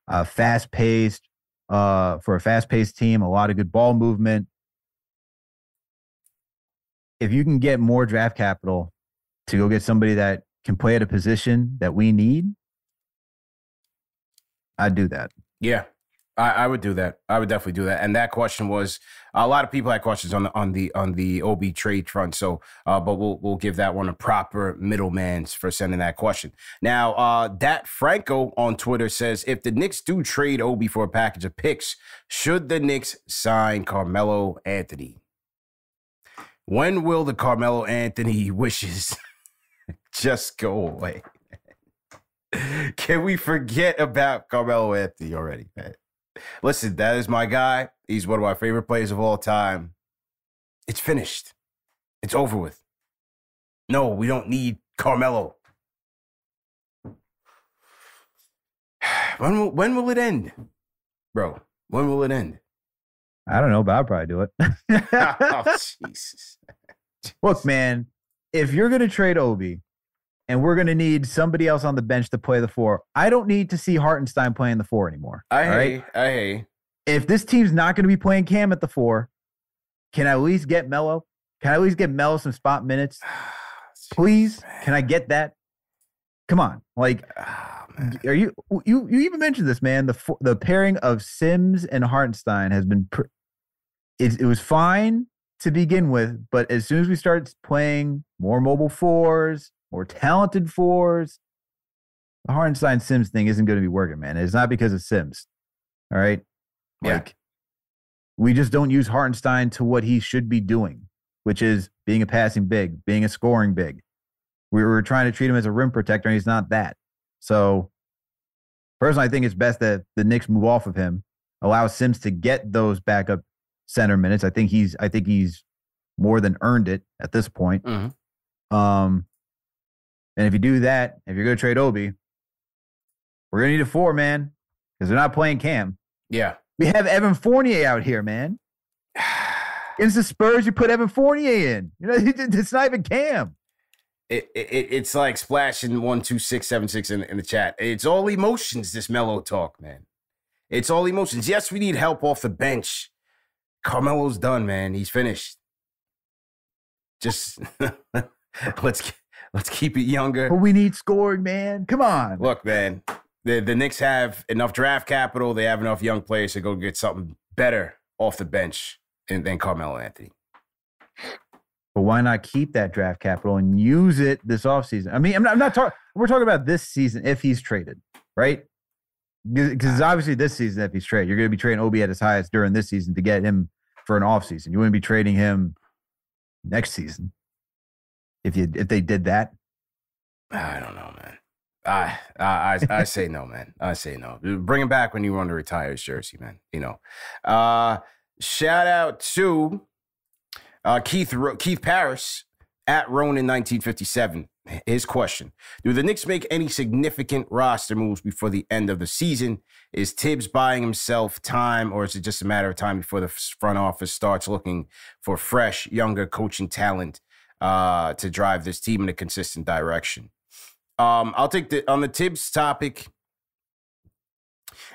uh, fast-paced, uh, for a fast-paced team, a lot of good ball movement. If you can get more draft capital to go get somebody that can play at a position that we need, I'd do that. Yeah, I, I would do that. I would definitely do that. And that question was, a lot of people had questions on the on the on the O B trade front. So, uh, but we'll we'll give that one a proper middleman's for sending that question. Now, uh, Dat Franco on Twitter says, if the Knicks do trade O B for a package of picks, should the Knicks sign Carmelo Anthony? When will the Carmelo Anthony wishes just go away? Can we forget about Carmelo Anthony already, man? Listen, that is my guy. He's one of my favorite players of all time. It's finished. It's over with. No, we don't need Carmelo. When will, when will it end? Bro, when will it end? I don't know, but I'll probably do it. Oh, Jesus. Look, man, if you're going to trade Obi, and we're going to need somebody else on the bench to play the four. I don't need to see Hartenstein playing the four anymore. I hate, right? I hate. If this team's not going to be playing Cam at the four, can I at least get Melo? Can I at least get Melo some spot minutes? Please, man. Can I get that? Come on. Like, oh, are you, you, you even mentioned this, man. The the pairing of Sims and Hartenstein has been, pr- it, it was fine to begin with, but as soon as we start playing more mobile fours, or talented fours, the Hartenstein Sims thing isn't going to be working, man. It's not because of Sims. All right? Yeah. Like, we just don't use Hartenstein to what he should be doing, which is being a passing big, being a scoring big. We were trying to treat him as a rim protector, and he's not that. So, personally, I think it's best that the Knicks move off of him, allow Sims to get those backup center minutes. I think he's, I think he's more than earned it at this point. Mm-hmm. Um, And if you do that, if you're going to trade Obi, we're going to need a four, man, because they're not playing Cam. Yeah. We have Evan Fournier out here, man. Against the Spurs, you put Evan Fournier in. You know, it's not even Cam. It, it It's like splashing one two six seven six in, in the chat. It's all emotions, this Melo talk, man. It's all emotions. Yes, we need help off the bench. Carmelo's done, man. He's finished. Just let's get. Let's keep it younger. But we need scoring, man. Come on. Look, man, the, the Knicks have enough draft capital. They have enough young players to go get something better off the bench than, than Carmelo Anthony. But why not keep that draft capital and use it this offseason? I mean, I'm not, I'm not talking – we're talking about this season if he's traded, right? Because obviously this season if he's traded, you're going to be trading Obi at his highest during this season to get him for an offseason. You wouldn't be trading him next season. If you if they did that, I don't know, man. I I I say no, man. I say no. Bring him back when you want to retire his jersey, man. You know. Uh, shout out to uh, Keith Keith Paris at Ronin nineteen fifty-seven. His question: do the Knicks make any significant roster moves before the end of the season? Is Tibbs buying himself time, or is it just a matter of time before the front office starts looking for fresh, younger coaching talent? Uh, to drive this team in a consistent direction. Um, I'll take the on the Tibbs topic.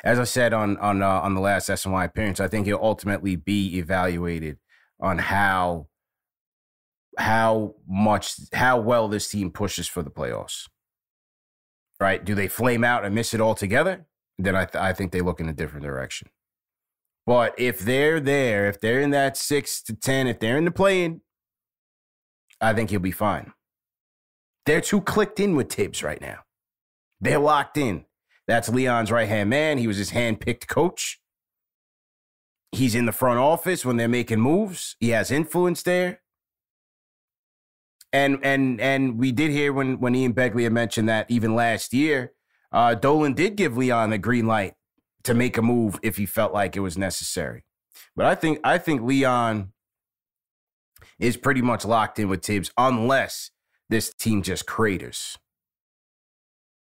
As I said on on uh, on the last S N Y appearance, I think he'll ultimately be evaluated on how how much how well this team pushes for the playoffs. Right? Do they flame out and miss it altogether? Then I th- I think they look in a different direction. But if they're there, if they're in that six to ten, if they're in the play-in. I think he'll be fine. They're too clicked in with Tibbs right now. They're locked in. That's Leon's right-hand man. He was his hand-picked coach. He's in the front office when they're making moves. He has influence there. And and and we did hear when, when Ian Begley had mentioned that even last year, uh, Dolan did give Leon the green light to make a move if he felt like it was necessary. But I think I think Leon is pretty much locked in with Tibbs unless this team just craters.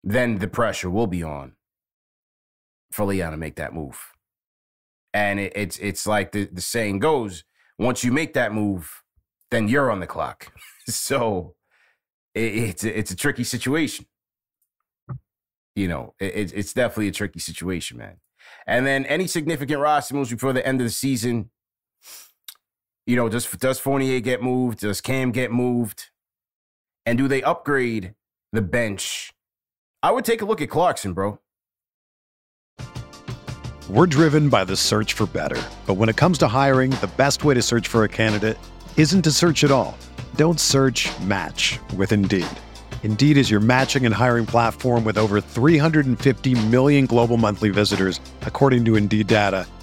Then the pressure will be on for Leon to make that move. And it, it's it's like the, the saying goes, once you make that move, then you're on the clock. So it, it's, a, it's a tricky situation. You know, it, it's definitely a tricky situation, man. And then any significant roster moves before the end of the season, you know, does, does Fournier get moved? Does Cam get moved? And do they upgrade the bench? I would take a look at Clarkson, bro. We're driven by the search for better. But when it comes to hiring, the best way to search for a candidate isn't to search at all. Don't search, match with Indeed. Indeed is your matching and hiring platform with over three hundred fifty million global monthly visitors, according to Indeed data,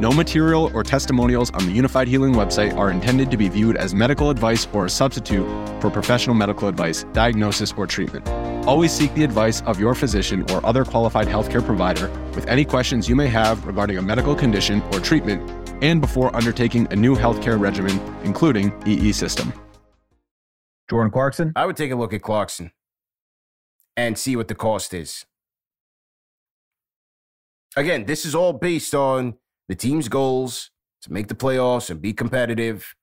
No material or testimonials on the Unified Healing website are intended to be viewed as medical advice or a substitute for professional medical advice, diagnosis, or treatment. Always seek the advice of your physician or other qualified healthcare provider with any questions you may have regarding a medical condition or treatment and before undertaking a new healthcare regimen, including E E System. Jordan Clarkson? I would take a look at Clarkson and see what the cost is. Again, this is all based on the team's goals to make the playoffs and be competitive.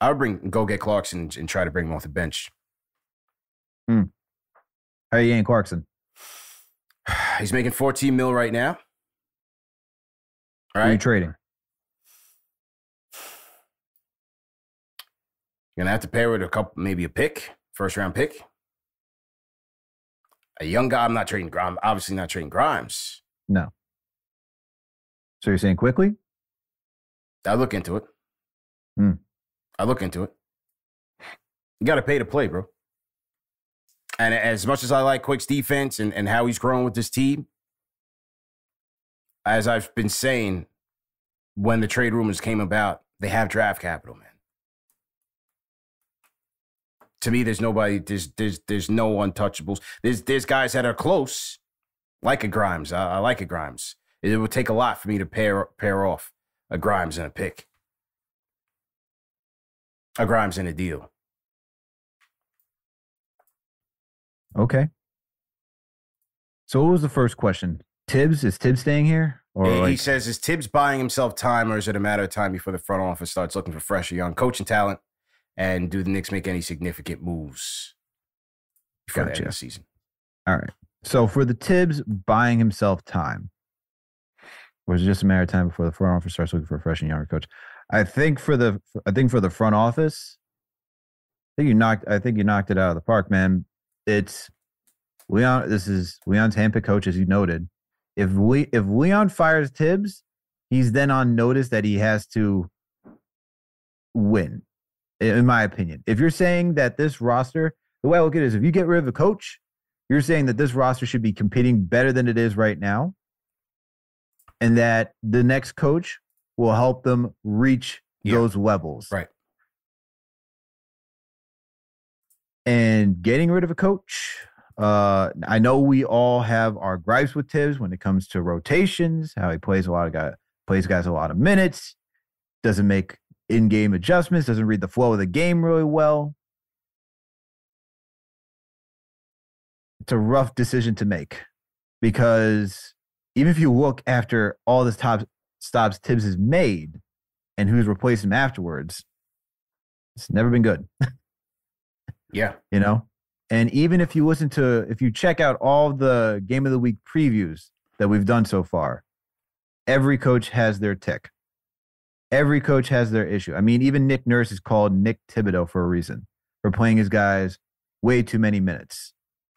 I would bring go get Clarkson and try to bring him off the bench. Hmm. How are you getting Clarkson? He's making fourteen mil right now. All right. Who are you trading? You're gonna have to pair with a couple, maybe a pick, first round pick. A young guy. I'm not trading Grimes. Obviously not trading Grimes. No. So you're saying quickly? I look into it. Mm. I look into it. You got to pay to play, bro. And as much as I like Quick's defense and, and how he's grown with this team, as I've been saying, when the trade rumors came about, they have draft capital, man. To me, there's nobody, there's there's there's no untouchables. There's there's guys that are close, like a Grimes. I, I like a Grimes. It would take a lot for me to pair pair off a Grimes and a pick. A Grimes and a deal. Okay. So what was the first question? Tibbs? Is Tibbs staying here? Or he, like... he says, is Tibbs buying himself time, or is it a matter of time before the front office starts looking for fresh or young coaching talent? And do the Knicks make any significant moves before gotcha. the end of the season? All right. So for the Tibbs buying himself time, Or is it just a matter of time before the front office starts looking for a fresh and younger coach? I think for the I think for the front office, I think you knocked I think you knocked it out of the park, man. It's Leon. This is Leon's handpicked coach, as you noted. If we if Leon fires Tibbs, he's then on notice that he has to win. In my opinion, if you're saying that this roster, the way I look at it is, if you get rid of a coach, you're saying that this roster should be competing better than it is right now, and that the next coach will help them reach yeah. those levels. Right. And getting rid of a coach, uh, I know we all have our gripes with Tibbs when it comes to rotations, how he plays a lot of guy, plays guys a lot of minutes, doesn't make in-game adjustments, doesn't read the flow of the game really well. It's a rough decision to make, because even if you look after all the top stops Tibbs has made and who's replaced him afterwards, it's never been good. Yeah. You know? And even if you listen to, if you check out all the Game of the Week previews that we've done so far, every coach has their tick. Every coach has their issue. I mean, even Nick Nurse is called Nick Thibodeau for a reason, for playing his guys way too many minutes,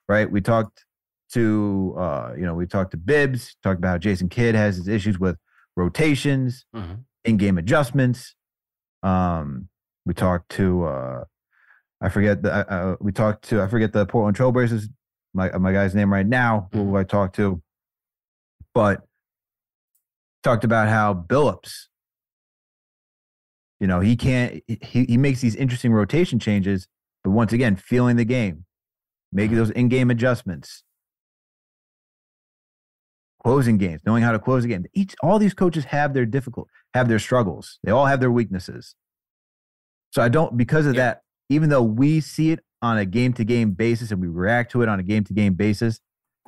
right? We talked to, uh, you know, we talked to Bibbs, talked about how Jason Kidd has his issues with rotations, mm-hmm. in-game adjustments. Um, we talked to, uh, I forget the, uh, we talked to, I forget the Portland Trailblazers, my, my guy's name right now, who I talked to, but talked about how Billups, you know, he can't, he, he makes these interesting rotation changes, but once again, feeling the game, making those in-game adjustments, closing games, knowing how to close a game. Each, all these coaches have their difficult, have their struggles. They all have their weaknesses. So I don't, because of yeah. that, even though we see it on a game-to-game basis and we react to it on a game-to-game basis,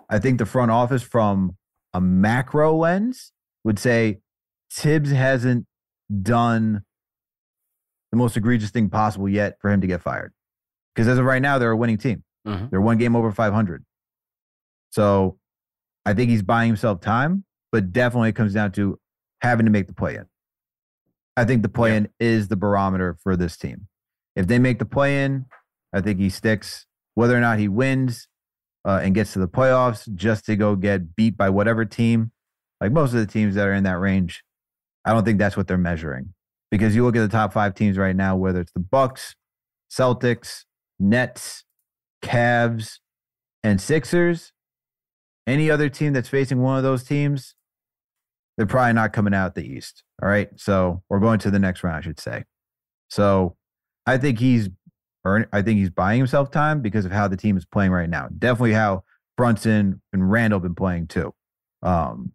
I think the front office from a macro lens would say Tibbs hasn't done the most egregious thing possible yet for him to get fired. Because as of right now, they're a winning team. Mm-hmm. They're one game over five hundred. So I think he's buying himself time, but definitely it comes down to having to make the play-in. I think the play-in yeah. is the barometer for this team. If they make the play-in, I think he sticks. Whether or not he wins uh, and gets to the playoffs just to go get beat by whatever team, like most of the teams that are in that range, I don't think that's what they're measuring. Because you look at the top five teams right now, whether it's the Bucks, Celtics, Nets, Cavs, and Sixers, any other team that's facing one of those teams, they're probably not coming out the East. All right? So we're going to the next round, I should say. So I think he's earn, I think he's buying himself time because of how the team is playing right now. Definitely how Brunson and Randle have been playing too. Um,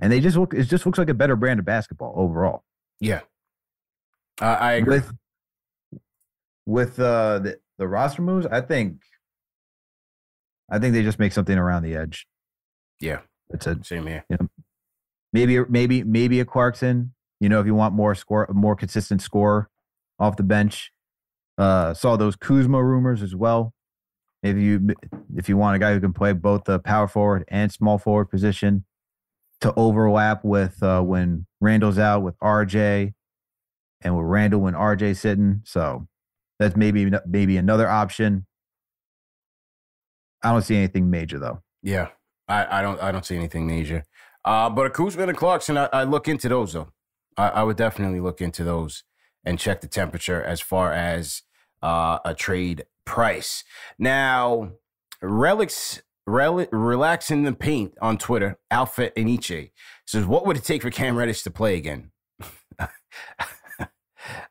and they just look, it just looks like a better brand of basketball overall. Yeah. Uh, I agree. With, with uh, the, the roster moves, I think I think they just make something around the edge. Yeah. That's it. Same here. You know, maybe maybe maybe a Clarkson, you know, if you want more score, more consistent score off the bench. Uh, saw those Kuzma rumors as well. If you if you want a guy who can play both the power forward and small forward position to overlap with uh, when Randall's out with R J. And with Randall when R J's sitting, so that's maybe maybe another option. I don't see anything major though. Yeah, I, I don't I don't see anything major. Uh, but Kuzma and Clarkson, I, I look into those though. I, I would definitely look into those and check the temperature as far as uh, a trade price. Now, relics. Rel- relaxing the paint on Twitter. Alpha Eniche says, "What would it take for Cam Reddish to play again?"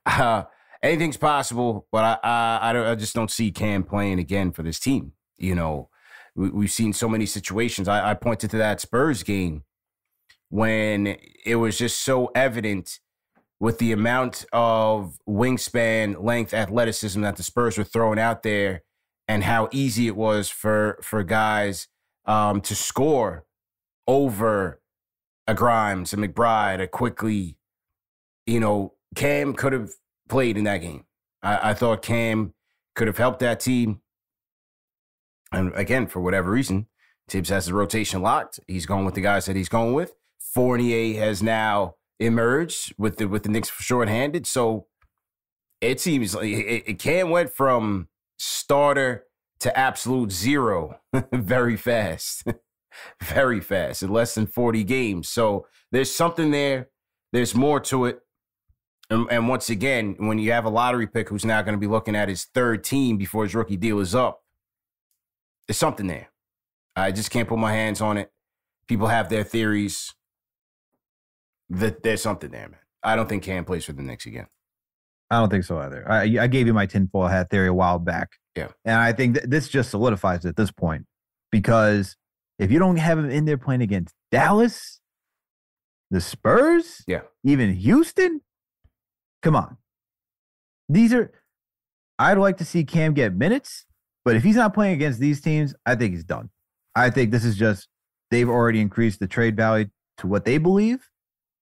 Uh, anything's possible, but I, I I don't I just don't see Cam playing again for this team. You know, we, we've seen so many situations. I, I pointed to that Spurs game when it was just so evident with the amount of wingspan, length, athleticism that the Spurs were throwing out there, and how easy it was for for guys um, to score over a Grimes, a McBride, a Quickly, you know. Cam could have played in that game. I, I thought Cam could have helped that team. And again, for whatever reason, Tibbs has the rotation locked. He's going with the guys that he's going with. Fournier has now emerged with the with the Knicks shorthanded. So it seems like it, it Cam went from starter to absolute zero very fast, very fast in less than forty games. So there's something there. There's more to it. And, and once again, when you have a lottery pick who's now going to be looking at his third team before his rookie deal is up, there's something there. I just can't put my hands on it. People have their theories. That there's something there, man. I don't think Cam plays for the Knicks again. I don't think so either. I, I gave you my tinfoil hat theory a while back. Yeah. And I think th- this just solidifies it at this point, because if you don't have him in there playing against Dallas, the Spurs, yeah, even Houston, come on. These are, I'd like to see Cam get minutes, but if he's not playing against these teams, I think he's done. I think this is just, they've already increased the trade value to what they believe.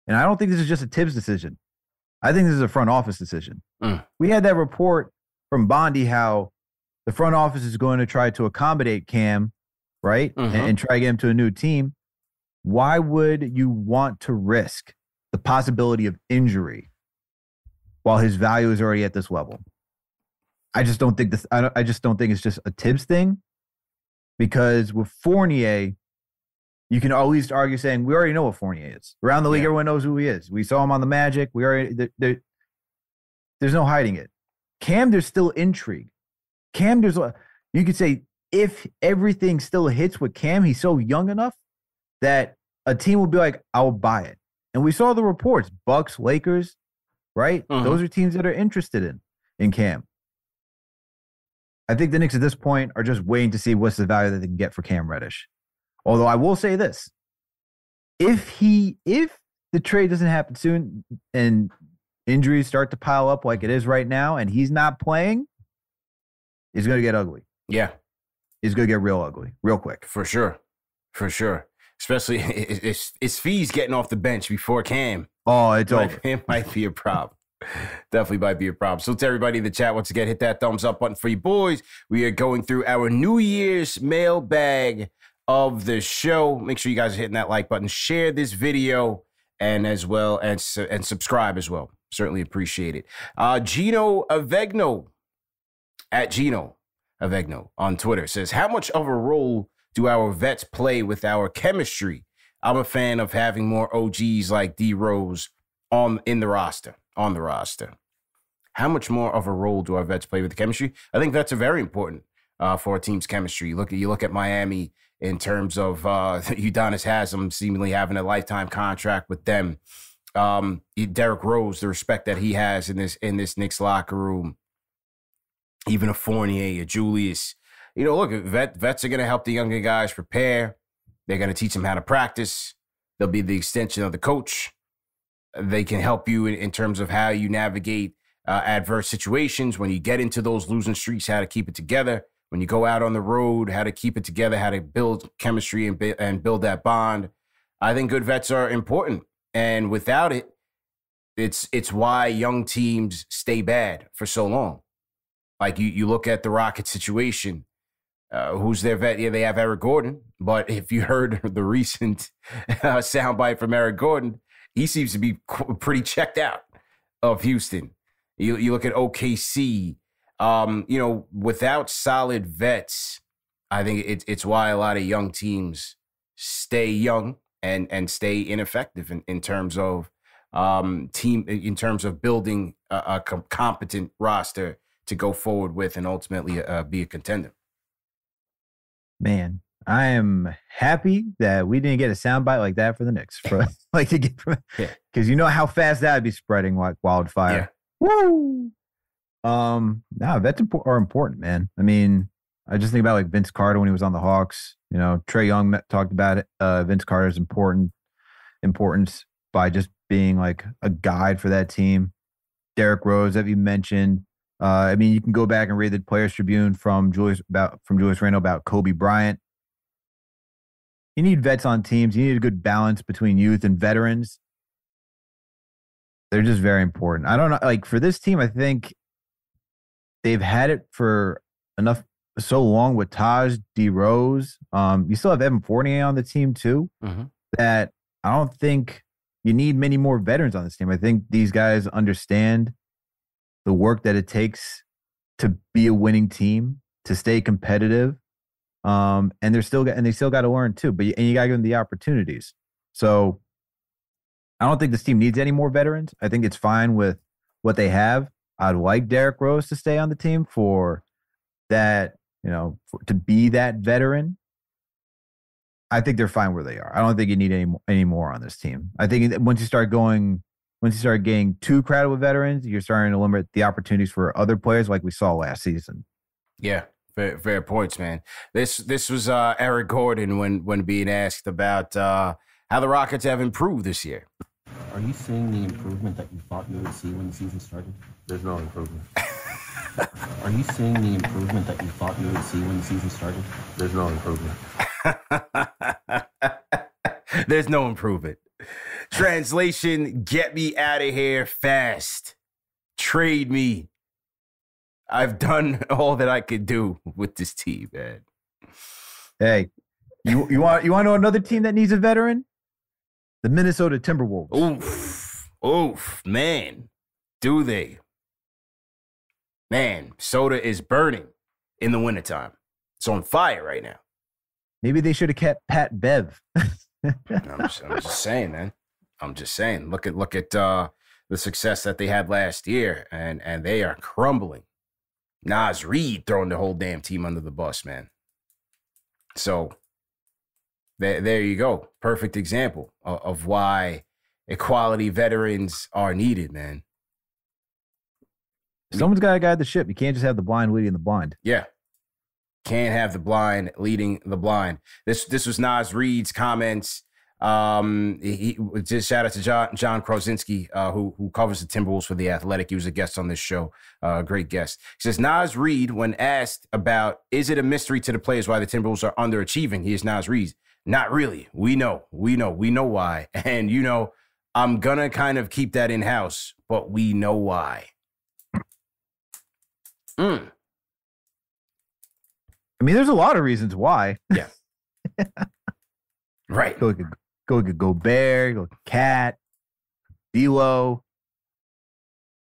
And I don't think this is just a Tibbs decision. I think this is a front office decision. Mm. We had that report from Bondi how the front office is going to try to accommodate Cam, right, mm-hmm. and, and try to get him to a new team. Why would you want to risk the possibility of injury while his value is already at this level? I just don't think this. I, don't, I just don't think it's just a Tibbs thing, because with Fournier, you can always argue saying, we already know what Fournier is. Around the league, yeah. everyone knows who he is. We saw him on the Magic. We already there, there, There's no hiding it. Cam, there's still intrigue. Cam, there's you could say if everything still hits with Cam, he's so young enough that a team will be like, I'll buy it. And we saw the reports, Bucks, Lakers, right? Mm-hmm. Those are teams that are interested in, in Cam. I think the Knicks at this point are just waiting to see what's the value that they can get for Cam Reddish. Although I will say this, if he, if the trade doesn't happen soon and injuries start to pile up like it is right now and he's not playing, it's going to get ugly. Yeah. It's going to get real ugly, real quick. For sure. For sure. Especially if it's Fees getting off the bench before Cam. Oh, it's like, over. It might be a problem. Definitely might be a problem. So to everybody in the chat, once again, hit that thumbs up button for you boys. We are going through our New Year's mailbag of the show. Make sure you guys are hitting that like button, share this video, and as well and, su- and subscribe as well. Certainly appreciate it. Uh, Gino Avegno at Gino Avegno on Twitter says, how much of a role do our vets play with our chemistry? I'm a fan of having more O Gs like D Rose on in the roster, on the roster. How much more of a role do our vets play with the chemistry? I think vets are very important uh, for a team's chemistry. You look at, you look at Miami, in terms of uh, Udonis Haslam seemingly having a lifetime contract with them. Um, Derrick Rose, the respect that he has in this in this Knicks locker room. Even a Fournier, a Julius. You know, look, vet, vets are going to help the younger guys prepare. They're going to teach them how to practice. They'll be the extension of the coach. They can help you in, in terms of how you navigate uh, adverse situations. When you get into those losing streaks, how to keep it together. When you go out on the road, how to keep it together, how to build chemistry and, be, and build that bond. I think good vets are important. And without it, it's it's why young teams stay bad for so long. Like you you look at the Rockets situation, uh, who's their vet? Yeah, they have Eric Gordon. But if you heard the recent uh, soundbite from Eric Gordon, he seems to be qu- pretty checked out of Houston. You, you look at O K C. Um, you know, without solid vets, I think it, it's why a lot of young teams stay young and and stay ineffective in, in terms of um, team, in terms of building a, a com- competent roster to go forward with and ultimately uh, be a contender. Man, I am happy that we didn't get a soundbite like that for the Knicks. For, like to get because yeah. you know how fast that would be spreading like wildfire. Yeah. Woo! Um, nah, vets are important, man. I mean, I just think about like Vince Carter when he was on the Hawks. You know, Trae Young talked about it. Uh, Vince Carter's important importance by just being like a guide for that team. Derrick Rose, that you mentioned. Uh, I mean, you can go back and read the Players Tribune from Julius about from Julius Randle about Kobe Bryant. You need vets on teams. You need a good balance between youth and veterans. They're just very important. I don't know, like for this team, I think. They've had it for enough so long with Taj, D Rose. Um, you still have Evan Fournier on the team too. Mm-hmm. That I don't think you need many more veterans on this team. I think these guys understand the work that it takes to be a winning team, to stay competitive. Um, and they're still and they still got to learn too, but you, and you got to give them the opportunities. So I don't think this team needs any more veterans. I think it's fine with what they have. I'd like Derrick Rose to stay on the team for that, you know, for, to be that veteran. I think they're fine where they are. I don't think you need any any more on this team. I think once you start going, once you start getting too crowded with veterans, you're starting to limit the opportunities for other players, like we saw last season. Yeah, fair, fair points, man. This this was uh, Eric Gordon when when being asked about uh, how the Rockets have improved this year. Are you seeing the improvement that you thought you would see when the season started? There's no improvement. Are you seeing the improvement that you thought you would see when the season started? There's no improvement. There's no improvement. Translation, get me out of here fast. Trade me. I've done all that I could do with this team, man. Hey, you, you want you want to know another team that needs a veteran? The Minnesota Timberwolves. Oof. Oof, man. Do they? Man, soda is burning in the wintertime. It's on fire right now. Maybe they should have kept Pat Bev. I'm, just, I'm just saying, man. I'm just saying. Look at look at uh, the success that they had last year, and and they are crumbling. Naz Reid throwing the whole damn team under the bus, man. So there, there you go. Perfect example of, of why equality veterans are needed, man. Someone's got to guide the ship. You can't just have the blind leading the blind. Yeah. Can't have the blind leading the blind. This this was Naz Reid's comments. Um, he, he just shout out to John John Krasinski, uh, who who covers the Timberwolves for The Athletic. He was a guest on this show, a uh, great guest. He says Naz Reid, when asked about is it a mystery to the players why the Timberwolves are underachieving, here's Naz Reid. Not really. We know, we know, we know why, and you know, I'm gonna kind of keep that in house, but we know why. Hmm. I mean, there's a lot of reasons why. Yeah. Right. Go get go get Gobert, go Cat, D-Lo.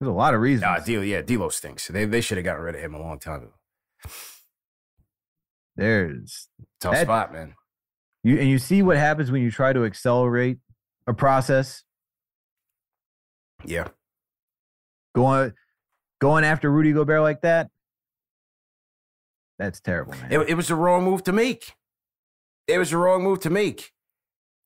There's a lot of reasons. Nah, D-Lo, yeah, D-Lo stinks. They they should have gotten rid of him a long time ago. There's tough that, spot, man. You and you see what happens when you try to accelerate a process. Yeah. Going going after Rudy Gobert like that. That's terrible, man. It, it was the wrong move to make. It was the wrong move to make.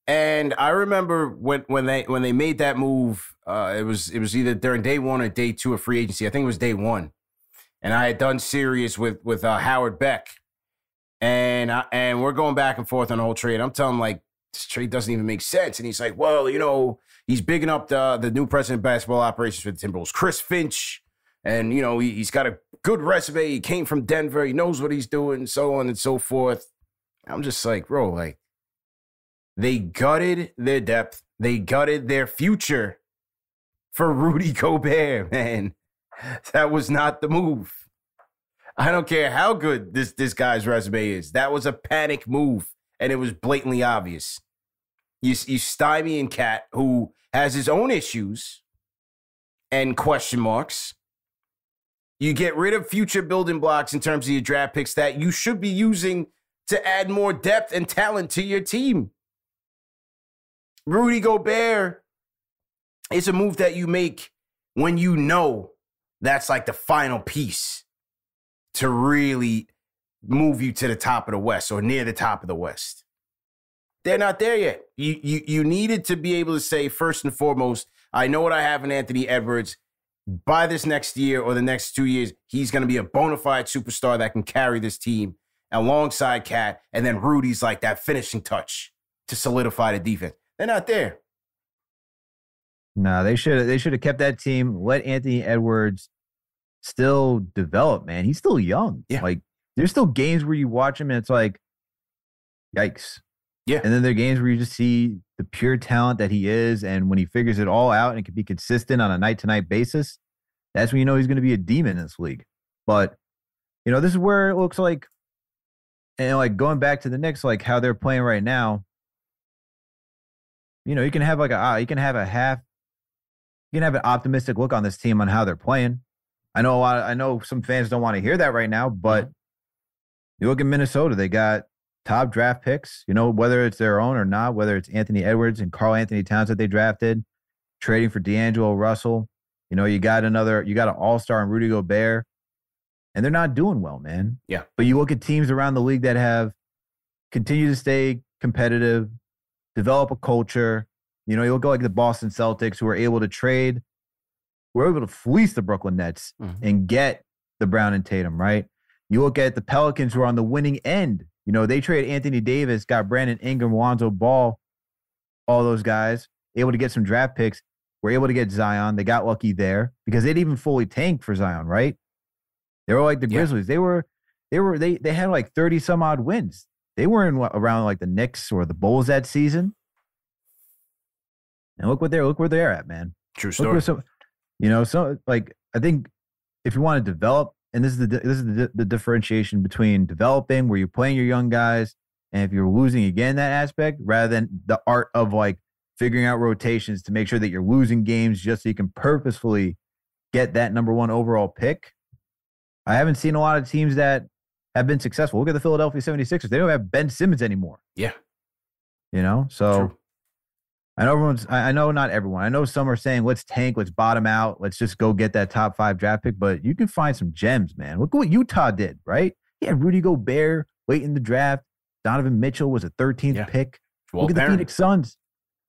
And I remember when when they when they made that move, uh, it was it was either during day one or day two of free agency. I think it was day one. And I had done series with with uh, Howard Beck, and I, and we're going back and forth on the whole trade. I'm telling him like this trade doesn't even make sense, and he's like, well, you know, he's bigging up the the new president of basketball operations for the Timberwolves, Chris Finch. And, you know, he, he's got a good resume. He came from Denver. He knows what he's doing, so on and so forth. I'm just like, bro, like, they gutted their depth. They gutted their future for Rudy Gobert, man. That was not the move. I don't care how good this, this guy's resume is. That was a panic move, and it was blatantly obvious. You, you stymie and Cat, who has his own issues and question marks. You get rid of future building blocks in terms of your draft picks that you should be using to add more depth and talent to your team. Rudy Gobert is a move that you make when you know that's like the final piece to really move you to the top of the West or near the top of the West. They're not there yet. You, you, you needed to be able to say, first and foremost, I know what I have in Anthony Edwards. By this next year or the next two years, he's going to be a bona fide superstar that can carry this team alongside Cat. And then Rudy's like that finishing touch to solidify the defense. They're not there. No, they should have, they should have kept that team. Let Anthony Edwards still develop, man. He's still young. Yeah. Like, there's still games where you watch him and it's like, yikes. Yeah. And then there are games where you just see the pure talent that he is, and when he figures it all out and can be consistent on a night-to-night basis, that's when you know he's going to be a demon in this league. But, you know, this is where it looks like, and like going back to the Knicks, like how they're playing right now, you know, you can have like a, you can have a half, you can have an optimistic look on this team on how they're playing. I know a lot of, I know some fans don't want to hear that right now, but you look at Minnesota, they got top draft picks, you know, whether it's their own or not, whether it's Anthony Edwards and Carl Anthony Towns that they drafted, trading for D'Angelo Russell. You know, you got another, you got an all-star in Rudy Gobert, and they're not doing well, man. Yeah. But you look at teams around the league that have continued to stay competitive, develop a culture. You know, you'll go like the Boston Celtics, who were able to trade, were able to fleece the Brooklyn Nets mm-hmm. and get the Brown and Tatum, right? You look at the Pelicans, who are on the winning end. You know, they traded Anthony Davis, got Brandon Ingram, Lonzo Ball, all those guys, able to get some draft picks. Were able to get Zion. They got lucky there because they didn't even fully tank for Zion, right? They were like the Grizzlies. Yeah. They were, they were, they they had like thirty some odd wins. They were in around like the Knicks or the Bulls that season. And look what they're look where they're at, man. True story. Look where some, you know, so like I think if you want to develop. And this is the this is the, the differentiation between developing, where you're playing your young guys, and if you're losing again that aspect, rather than the art of like figuring out rotations to make sure that you're losing games just so you can purposefully get that number one overall pick. I haven't seen a lot of teams that have been successful. Look at the Philadelphia seventy-sixers. They don't have Ben Simmons anymore. Yeah. You know, so true. I know everyone's I know not everyone. I know some are saying, let's tank, let's bottom out, let's just go get that top five draft pick, but you can find some gems, man. Look what Utah did, right? Yeah, Rudy Gobert late in the draft. Donovan Mitchell was a thirteenth yeah. pick. Well, look at apparently. the Phoenix Suns.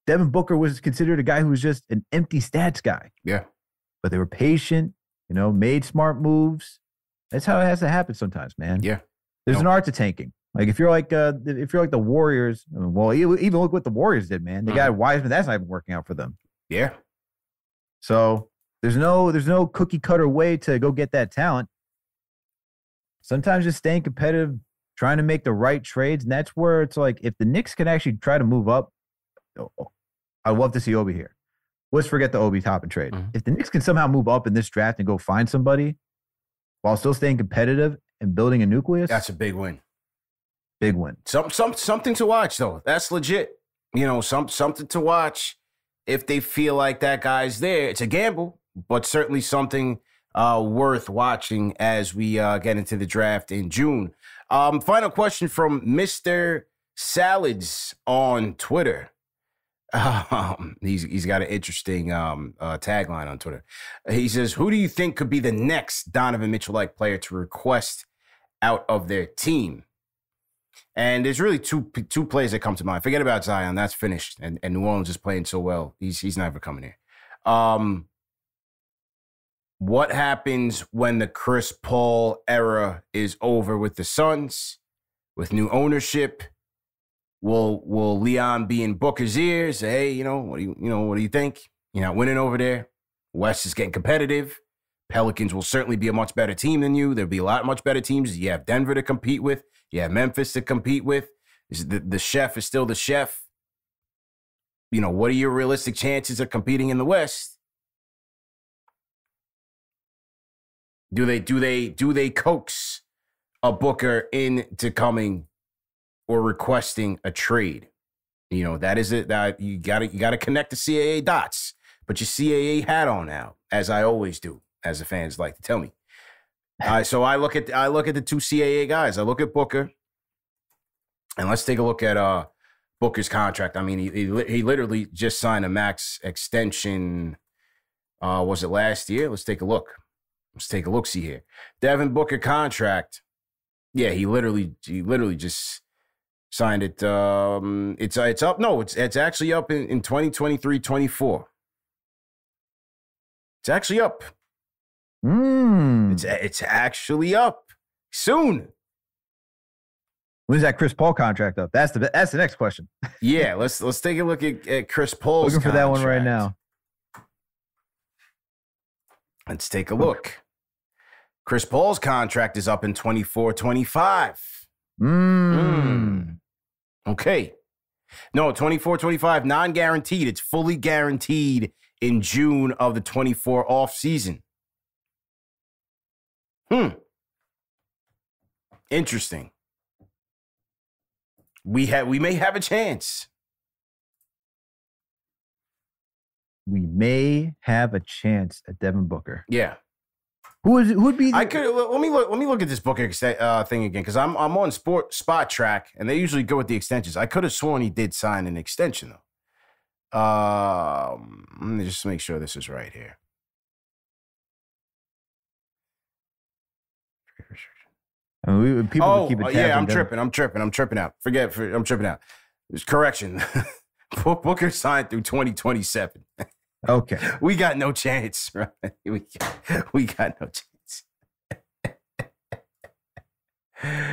Devin Booker was considered a guy who was just an empty stats guy. Yeah. But they were patient, you know, made smart moves. That's how it has to happen sometimes, man. Yeah. There's nope. an art to tanking. Like if you're like uh, if you're like the Warriors, I mean, well, even look what the Warriors did, man. They mm. got Wiseman. That's not even working out for them. Yeah. So there's no there's no cookie cutter way to go get that talent. Sometimes just staying competitive, trying to make the right trades, and that's where it's like if the Knicks can actually try to move up, I'd love to see Obi here. Let's forget the Obi Toppin trade. Mm. If the Knicks can somehow move up in this draft and go find somebody while still staying competitive and building a nucleus, that's a big win. Big win. Some, some, something to watch, though. That's legit. You know, some, something to watch if they feel like that guy's there. It's a gamble, but certainly something uh, worth watching as we uh, get into the draft in June. Um, final question from Mister Salads on Twitter. Um, he's He's got an interesting um, uh, tagline on Twitter. He says, who do you think could be the next Donovan Mitchell-like player to request out of their team? And there's really two two plays that come to mind. Forget about Zion. That's finished. And, and New Orleans is playing so well. He's he's never coming here. Um, what happens when the Chris Paul era is over with the Suns, with new ownership? Will will Leon be in Booker's ears? Hey, you know, what do you, you know, what do you think? You're not winning over there. West is getting competitive. Pelicans will certainly be a much better team than you. There'll be a lot much better teams. You have Denver to compete with. You have Memphis to compete with. The, the chef is still the chef. You know, what are your realistic chances of competing in the West? Do they do they do they coax a Booker into coming or requesting a trade? You know, that is it. That you gotta you gotta connect the C A A dots. Put your C A A hat on now, as I always do, as the fans like to tell me. Uh, so I look at I look at the two C A A guys. I look at Booker, and let's take a look at uh, Booker's contract. I mean, he, he he literally just signed a max extension. Uh, was it last year? Let's take a look. Let's take a look. See here, Devin Booker contract. Yeah, he literally he literally just signed it. Um, it's it's up. No, it's it's actually up in, in twenty twenty-three twenty-four. It's actually up. Mm. It's it's actually up soon. When's that Chris Paul contract up? That's the that's the next question. Yeah, let's let's take a look at, at Chris Paul's looking contract. Looking for that one right now. Let's take a look. Chris Paul's contract is up in twenty-four twenty-five. Mm. Mm. Okay. No, twenty-four twenty-five, non-guaranteed. It's fully guaranteed in June of the twenty-four off season. Hmm. Interesting. We have we may have a chance. we may have a chance at Devin Booker. Yeah. Who is? Who would be? The- I could let me look, let me look at this Booker uh, thing again because I'm I'm on sport spot track and they usually go with the extensions. I could have sworn he did sign an extension though. Um, let me just make sure this is right here. I mean, we, people oh, keep it yeah, I'm tripping. I'm tripping. I'm tripping out. Forget. For, I'm tripping out. There's correction. Booker signed through twenty twenty-seven. Okay. We got no chance, right? We got, we got no chance.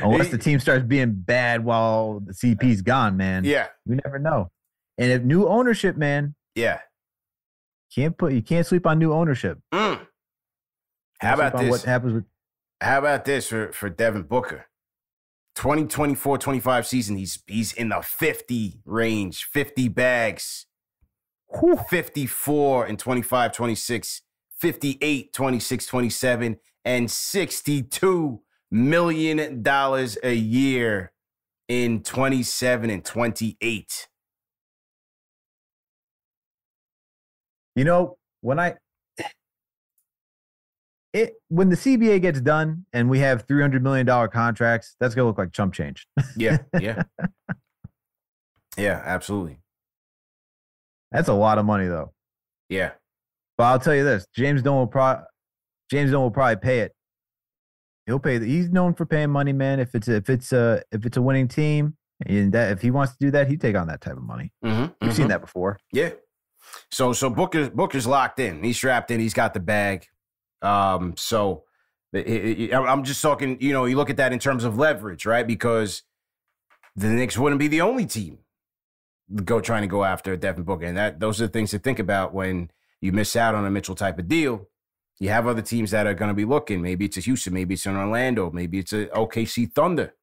Unless the team starts being bad while the C P's gone, man. Yeah. You never know. And if new ownership, man. Yeah. Can't put you can't sleep on new ownership. Mm. How about this? What happens with How about this for, for Devin Booker? twenty twenty-four twenty-five season, he's he's in the fifty range, fifty bags. Whew. fifty-four and twenty-five twenty-six, fifty-eight twenty-six twenty-seven, and sixty-two million dollars a year in twenty-seven and twenty-eight. You know, when I It when the C B A gets done and we have three hundred million dollars contracts, that's going to look like chump change. Yeah, yeah. Yeah, absolutely. That's a lot of money, though. Yeah. But I'll tell you this. James Dolan will, pro- James Dolan will probably pay it. He'll pay. The- he's known for paying money, man. If it's a, if it's a, if it's a winning team, and that, if he wants to do that, he'd take on that type of money. Mm-hmm, We've mm-hmm. seen that before. Yeah. So so Booker, Booker's locked in. He's strapped in. He's got the bag. Um, so it, it, I'm just talking, you know, you look at that in terms of leverage, right? Because the Knicks wouldn't be the only team to go trying to go after Devin Booker. And that, those are the things to think about when you miss out on a Mitchell type of deal. You have other teams that are going to be looking. Maybe it's a Houston, maybe it's an Orlando, maybe it's a O K C Thunder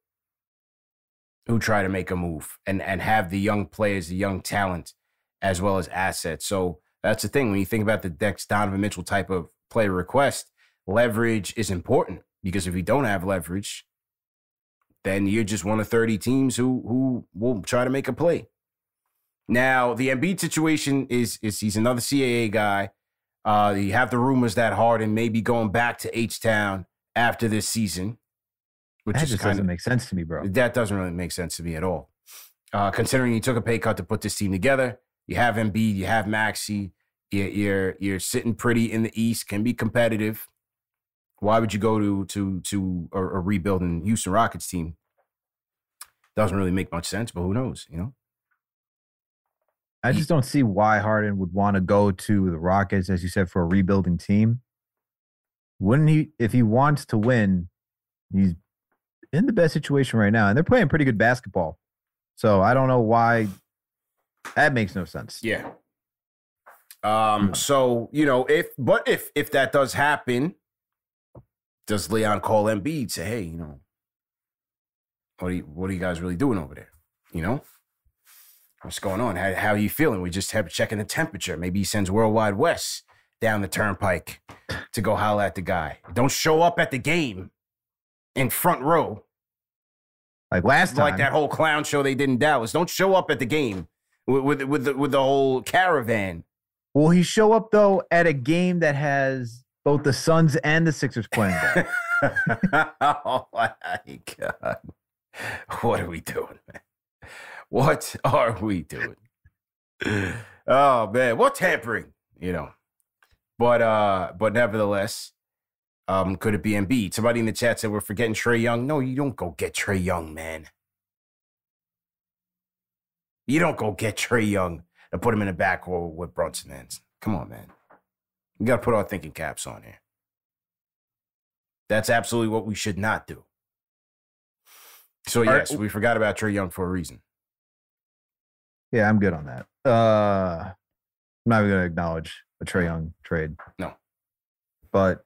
who try to make a move and, and have the young players, the young talent, as well as assets. So that's the thing. When you think about the Dex Donovan Mitchell type of play request, leverage is important because if you don't have leverage, then you're just one of thirty teams who who will try to make a play. Now, the Embiid situation is, is he's another C A A guy. Uh, you have the rumors that Harden may be going back to H-Town after this season. Which that is just kinda, doesn't make sense to me, bro. That doesn't really make sense to me at all. Uh, considering you took a pay cut to put this team together, you have Embiid, you have Maxey, You're, you're, you're sitting pretty in the East, can be competitive. Why would you go to to to a, a rebuilding Houston Rockets team? Doesn't really make much sense, but who knows, you know? I just don't see why Harden would want to go to the Rockets, as you said, for a rebuilding team. Wouldn't he, if he wants to win, he's in the best situation right now, and they're playing pretty good basketball. So I don't know why. That makes no sense. Yeah. Um, so, you know, if, but if, if that does happen, does Leon call Embiid, say, hey, you know, what are you, what are you guys really doing over there? You know, what's going on? How, how are you feeling? We just have checking the temperature. Maybe he sends Worldwide West down the turnpike to go holler at the guy. Don't show up at the game in front row. Like last time. Like that whole clown show they did in Dallas. Don't show up at the game with, with, with the, with the whole caravan. Will he show up, though, at a game that has both the Suns and the Sixers playing? Oh, my God. What are we doing, man? What are we doing? Oh, man. What's tampering, you know? But uh, but nevertheless, um, could it be Embiid? Somebody in the chat said we're forgetting Trae Young. No, you don't go get Trae Young, man. You don't go get Trae Young. And put him in the back row with Brunson ends. Come on, man. We got to put our thinking caps on here. That's absolutely what we should not do. So, yes, we forgot about Trae Young for a reason. Yeah, I'm good on that. Uh, I'm not even going to acknowledge a Trae Young trade. No. But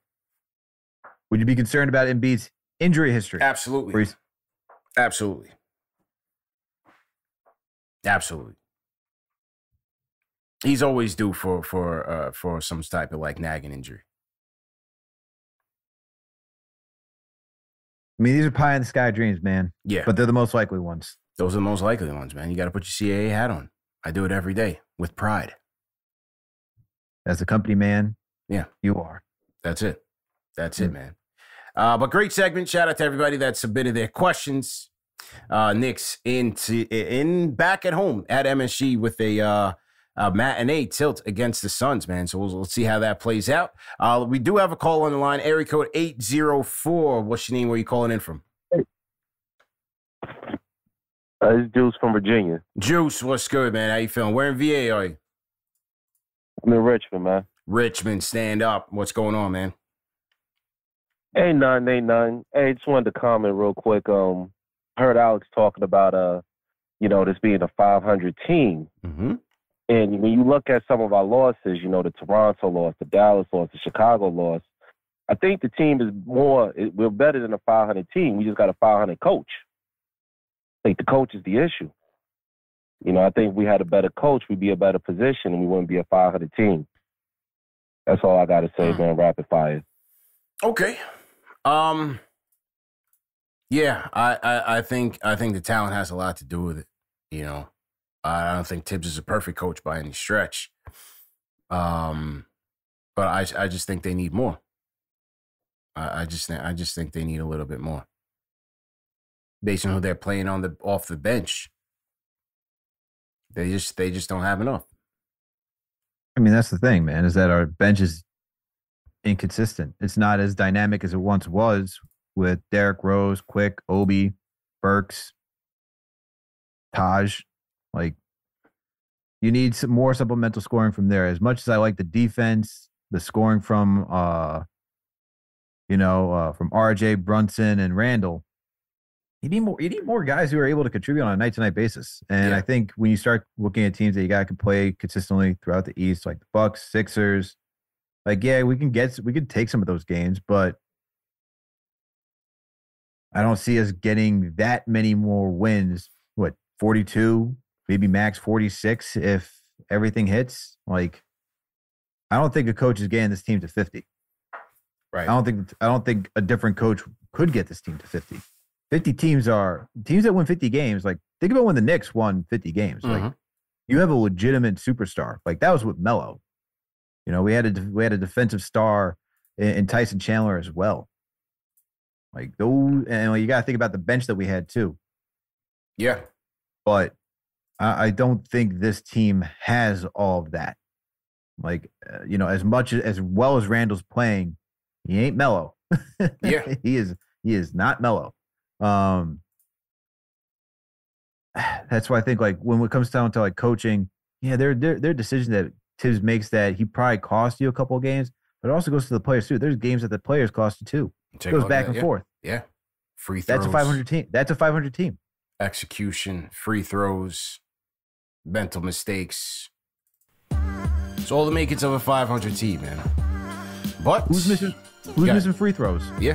would you be concerned about Embiid's injury history? Absolutely. Absolutely. Absolutely. He's always due for for uh, for some type of like nagging injury. I mean, these are pie in the sky dreams, man. Yeah, but they're the most likely ones. Those are the most likely ones, man. You got to put your C A A hat on. I do it every day with pride. As a company man, yeah, you are. That's it. That's mm-hmm. it, man. Uh, but great segment. Shout out to everybody that submitted their questions. Uh, Knicks in, to, in back at home at M S G with a uh, uh, matinee tilt against the Suns, man. So we'll, we'll see how that plays out. Uh, we do have a call on the line. Area code eight zero four. What's your name? Where are you calling in from? Hey. Uh, it's Juice from Virginia. Juice, what's good, man? How you feeling? Where in V A are you? I'm in Richmond, man. Richmond, stand up. What's going on, man? Ain't none, ain't none. Hey, just wanted to comment real quick. Um, heard Alex talking about uh, you know, this being a five hundred team, mm-hmm. and when you look at some of our losses, you know, the Toronto loss, the Dallas loss, the Chicago loss. I think the team is more. It, we're better than a five hundred team. We just got a five hundred coach. I think the coach is the issue. You know, I think if we had a better coach, we'd be a better position, and we wouldn't be a five hundred team. That's all I got to say, mm-hmm. man. Rapid fire. Okay. Um, yeah, I, I, I think I think the talent has a lot to do with it. You know, I don't think Tibbs is a perfect coach by any stretch. Um, but I I just think they need more. I, I just think I just think they need a little bit more. Based on who they're playing on the off the bench, they just they just don't have enough. I mean, that's the thing, man. Is that our bench is inconsistent. It's not as dynamic as it once was with Derrick Rose, Quick, Obi, Burks, Taj. Like, you need some more supplemental scoring from there. As much as I like the defense, the scoring from, uh, you know, uh, from R J, Brunson, and Randall, you need more. You need more guys who are able to contribute on a night-to-night basis. And yeah. I think when you start looking at teams that you got to play consistently throughout the East, like the Bucks, Sixers. Like, yeah, we can get, we can take some of those games, but I don't see us getting that many more wins. What, forty-two, maybe max forty-six if everything hits? Like, I don't think a coach is getting this team to fifty. Right. I don't think, I don't think a different coach could get this team to fifty. fifty teams are, teams that win fifty games, like, think about when the Knicks won fifty games. Mm-hmm. Like, you have a legitimate superstar. Like, that was with Melo. You know, we had a we had a defensive star in Tyson Chandler as well. Like, those, and you got to think about the bench that we had too. Yeah, but I, I don't think this team has all of that. Like, uh, you know, as much as, as well as Randall's playing, he ain't Melo. Yeah, he is. He is not Melo. Um, that's why I think, like, when it comes down to like coaching, yeah, there there there are decisions that Tibbs makes that he probably cost you a couple of games, but it also goes to the players too. There's games that the players cost you too. It goes back and yeah. forth. Yeah. Free throws. That's a five hundred team. That's a five hundred team. Execution, free throws, mental mistakes. It's all the makings of a five hundred team, man. But who's missing who's missing free throws? Yeah.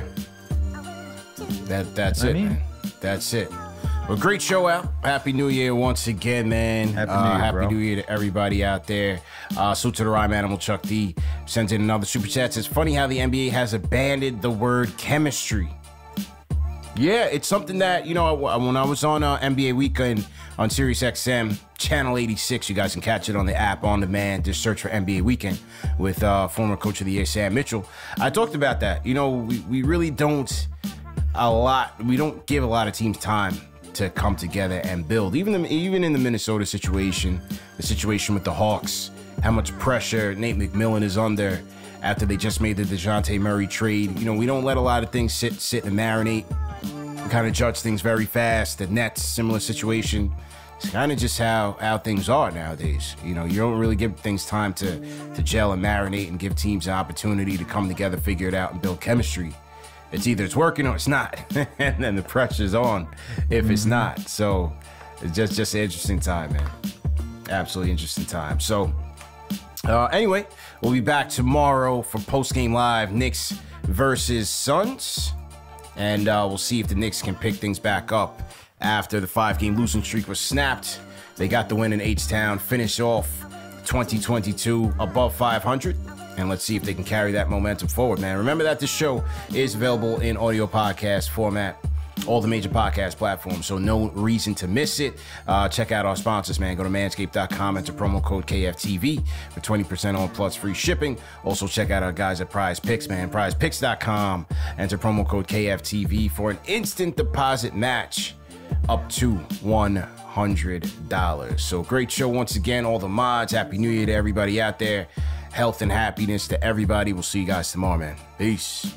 That that's it, I mean, man. That's it. Well, great show out. Happy New Year once again, man. Happy New Year, uh, Happy bro. New Year to everybody out there. Uh, so to the Rhyme Animal, Chuck D sends in another super chat. It's funny how the N B A has abandoned the word chemistry. Yeah, it's something that, you know, when I was on uh, N B A Weekend on SiriusXM, Channel eighty-six, you guys can catch it on the app, on demand. Just search for N B A Weekend with uh, former Coach of the Year, Sam Mitchell. I talked about that. You know, we, we really don't a lot. We don't give a lot of teams time to come together and build. Even the, even in the Minnesota situation, the situation with the Hawks, how much pressure Nate McMillan is under after they just made the DeJounte Murray trade. You know, we don't let a lot of things sit sit and marinate. We kind of judge things very fast. The Nets, similar situation. It's kind of just how, how things are nowadays. You know, you don't really give things time to, to gel and marinate and give teams an opportunity to come together, figure it out, and build chemistry. It's either it's working or it's not. And then the pressure's on if it's not. So it's just, just an interesting time, man. Absolutely interesting time. So uh, anyway, we'll be back tomorrow for post-game live, Knicks versus Suns. And uh, we'll see if the Knicks can pick things back up after the five-game losing streak was snapped. They got the win in H-Town, finish off twenty twenty-two above five hundred. And let's see if they can carry that momentum forward, man. Remember that this show is available in audio podcast format all the major podcast platforms, so no reason to miss it. Uh, check out our sponsors, man. Go to manscaped dot com, enter promo code K F T V for twenty percent on plus free shipping. Also, check out our guys at Prize Picks, man. prize picks dot com, enter promo code K F T V for an instant deposit match up to one hundred dollars. So great show once again, all the mods. Happy New Year to everybody out there. Health and happiness to everybody. We'll see you guys tomorrow, man. Peace.